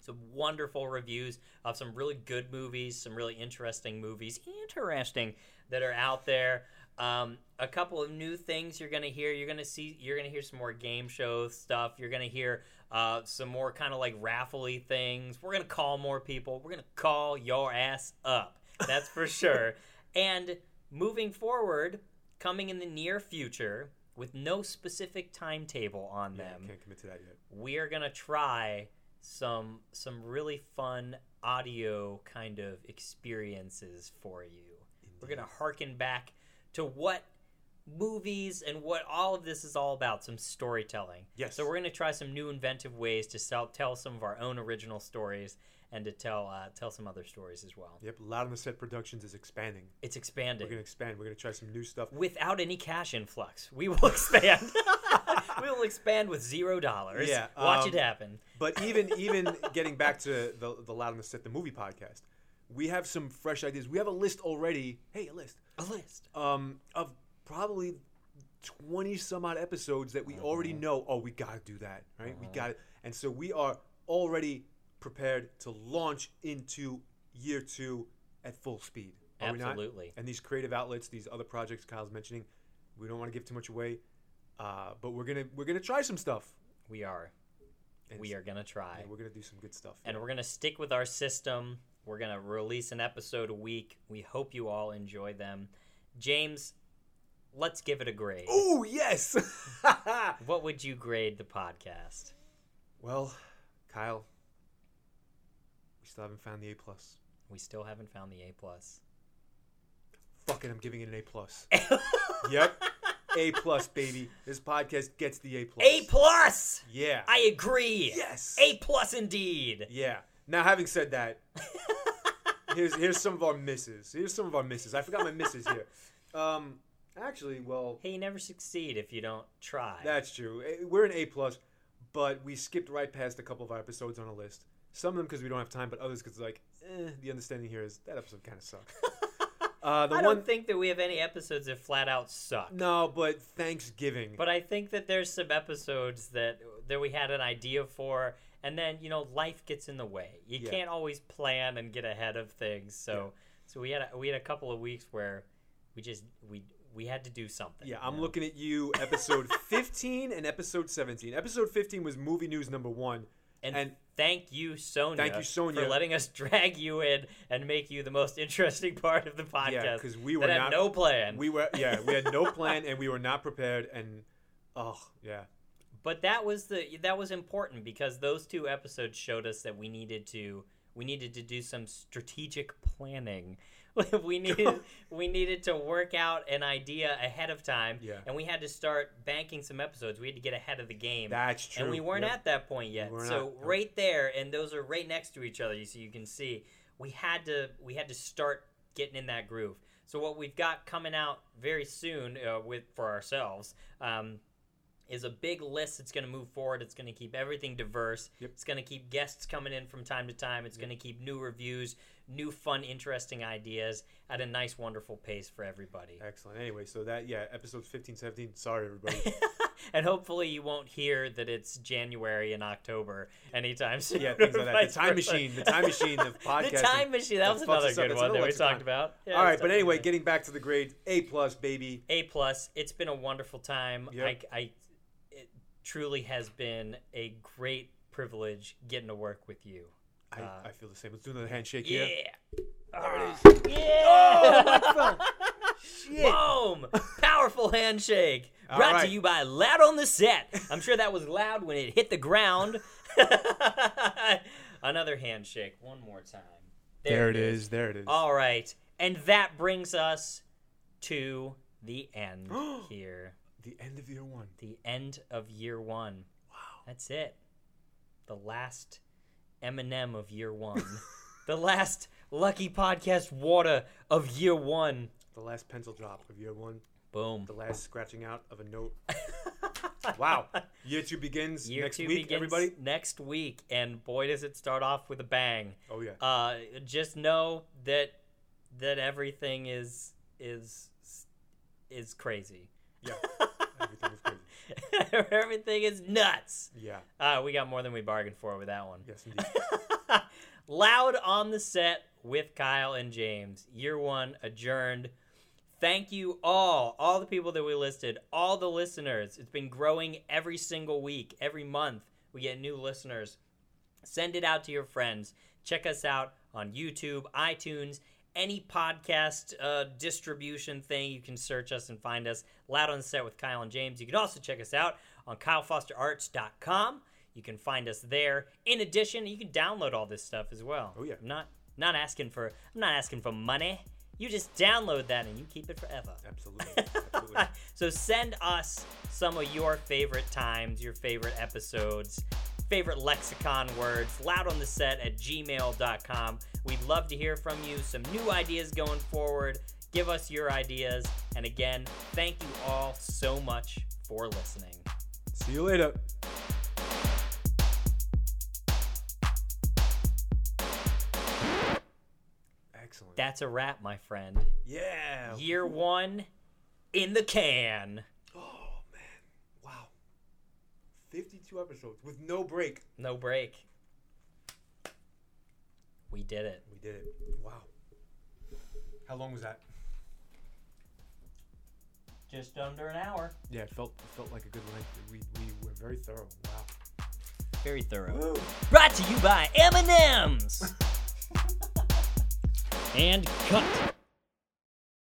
Some wonderful reviews of some really good movies, some really interesting movies, interesting that are out there. Um, a couple of new things you're going to hear. You're going to see. You're going to hear some more game show stuff. You're going to hear uh, some more kind of like raffly things. We're going to call more people. We're going to call your ass up. That's for sure. And moving forward, coming in the near future with no specific timetable on yeah, them. I can't commit to that yet. We are going to try some some really fun audio kind of experiences for you. Indeed. We're going to hearken back to what movies and what all of this is all about, some storytelling. Yes. So we're going to try some new inventive ways to sell, tell some of our own original stories and to tell uh, tell some other stories as well. Yep, Loud on the Set Productions is expanding. It's expanding. We're going to expand. We're going to try some new stuff. Without any cash influx, we will expand. We will expand with zero dollars. Yeah, um, watch it happen. But even even getting back to the the Loud on the Set, the movie podcast, we have some fresh ideas. We have a list already. Hey, a list, a list um, of probably twenty some odd episodes that we mm-hmm. already know. Oh, we gotta do that, right? Mm-hmm. We got it, and so we are already prepared to launch into year two at full speed. Are Absolutely. We not? And these creative outlets, these other projects Kyle's mentioning, we don't want to give too much away. Uh, but we're gonna we're gonna try some stuff. We are, and we are gonna try. We're gonna do some good stuff, and yeah. we're gonna stick with our system. We're gonna release an episode a week. We hope you all enjoy them. James, let's give it a grade. Oh yes. What would you grade the podcast? Well, Kyle, we still haven't found the A plus. We still haven't found the A plus. Fuck it, I'm giving it an A plus. Yep. A plus, baby. This podcast gets the A plus. A plus! Yeah. I agree. Yes. A plus indeed. Yeah. Now, having said that, here's here's some of our misses. Here's some of our misses. I forgot my misses here. Um, actually, well... Hey, you never succeed if you don't try. That's true. We're an A plus, but we skipped right past a couple of our episodes on a list. Some of them because we don't have time, but others because, like, eh, the understanding here is that episode kind of sucked. Uh, the I don't one... think that we have any episodes that flat out suck. No, but Thanksgiving. But I think that there's some episodes that that we had an idea for, and then, you know, life gets in the way. You yeah. can't always plan and get ahead of things. So yeah. so we had a, we had a couple of weeks where we just we we had to do something. Yeah, I'm know? looking at you, episode fifteen and episode seventeen. Episode fifteen was movie news number one. And, and thank you, Sonia, thank you, Sonia, for letting us drag you in and make you the most interesting part of the podcast. Yeah, because we were not, had no plan. We were yeah, we had no plan, and we were not prepared. And oh yeah, but that was the that was important because those two episodes showed us that we needed to We needed to do some strategic planning. we needed we needed to work out an idea ahead of time, yeah. and we had to start banking some episodes. We had to get ahead of the game. That's true. And we weren't yep. at that point yet. We're so not. Right there, and those are right next to each other, so you can see. We had to we had to start getting in that groove. So what we've got coming out very soon uh, with for ourselves um, is a big list that's going to move forward. It's going to keep everything diverse. Yep. It's going to keep guests coming in from time to time. It's yep. going to keep new reviews, new fun, interesting ideas at a nice, wonderful pace for everybody. Excellent. Anyway, so that, yeah, episodes fifteen, seventeen. Sorry, everybody. And hopefully you won't hear that it's January and October anytime soon. Yeah, things like that. The time machine, the time machine of podcasting. The time machine, that was another good one that we talked about. Yeah, all right, but anyway, getting back to the grades, A plus, baby. A plus. It's been a wonderful time. Yep. I, I, it truly has been a great privilege getting to work with you. I, uh, I feel the same. Let's do another handshake yeah. here. Yeah. There it is. Yeah. Oh, my phone. Shit. Boom. Powerful handshake. All Brought right. to you by Loud on the Set. I'm sure that was loud when it hit the ground. Another handshake. One more time. There, there it is. is. There it is. All right. And that brings us to the end here. The end of year one. The end of year one. Wow. That's it. The last M and M of year one. The last Lucky Podcast water of year one. The last pencil drop of year one. Boom. The last scratching out of a note. Wow. Year two begins year next two week, begins everybody. Next week. And boy, does it start off with a bang. Oh, yeah. Uh, just know that that everything is is is crazy. Yeah. Everything is crazy. Everything is nuts. Yeah. Uh, we got more than we bargained for with that one. Yes, indeed. Loud on the Set with Kyle and James. Year one adjourned. Thank you all, all the people that we listed, all the listeners. It's been growing every single week, every month. We get new listeners. Send it out to your friends. Check us out on YouTube, iTunes, any podcast uh, distribution thing. You can search us and find us. Loud on the Set with Kyle and James. You can also check us out on Kyle Forster Arts dot com. You can find us there. In addition, you can download all this stuff as well. Oh yeah. I'm not not asking for I'm not asking for money. You just download that and you keep it forever. Absolutely. Absolutely. So send us some of your favorite times, your favorite episodes, favorite lexicon words, loud on the set at gmail dot com. We'd love to hear from you. Some new ideas going forward. Give us your ideas. And again, thank you all so much for listening. See you later. Excellent. That's a wrap, my friend. Yeah. Year one in the can. Oh, man. Wow. fifty-two episodes with no break. No break. We did it. We did it. Wow. How long was that? Just under an hour. Yeah, it felt, it felt like a good length. We, we were very thorough. Wow. Very thorough. Woo. Brought to you by M and M's. And cut.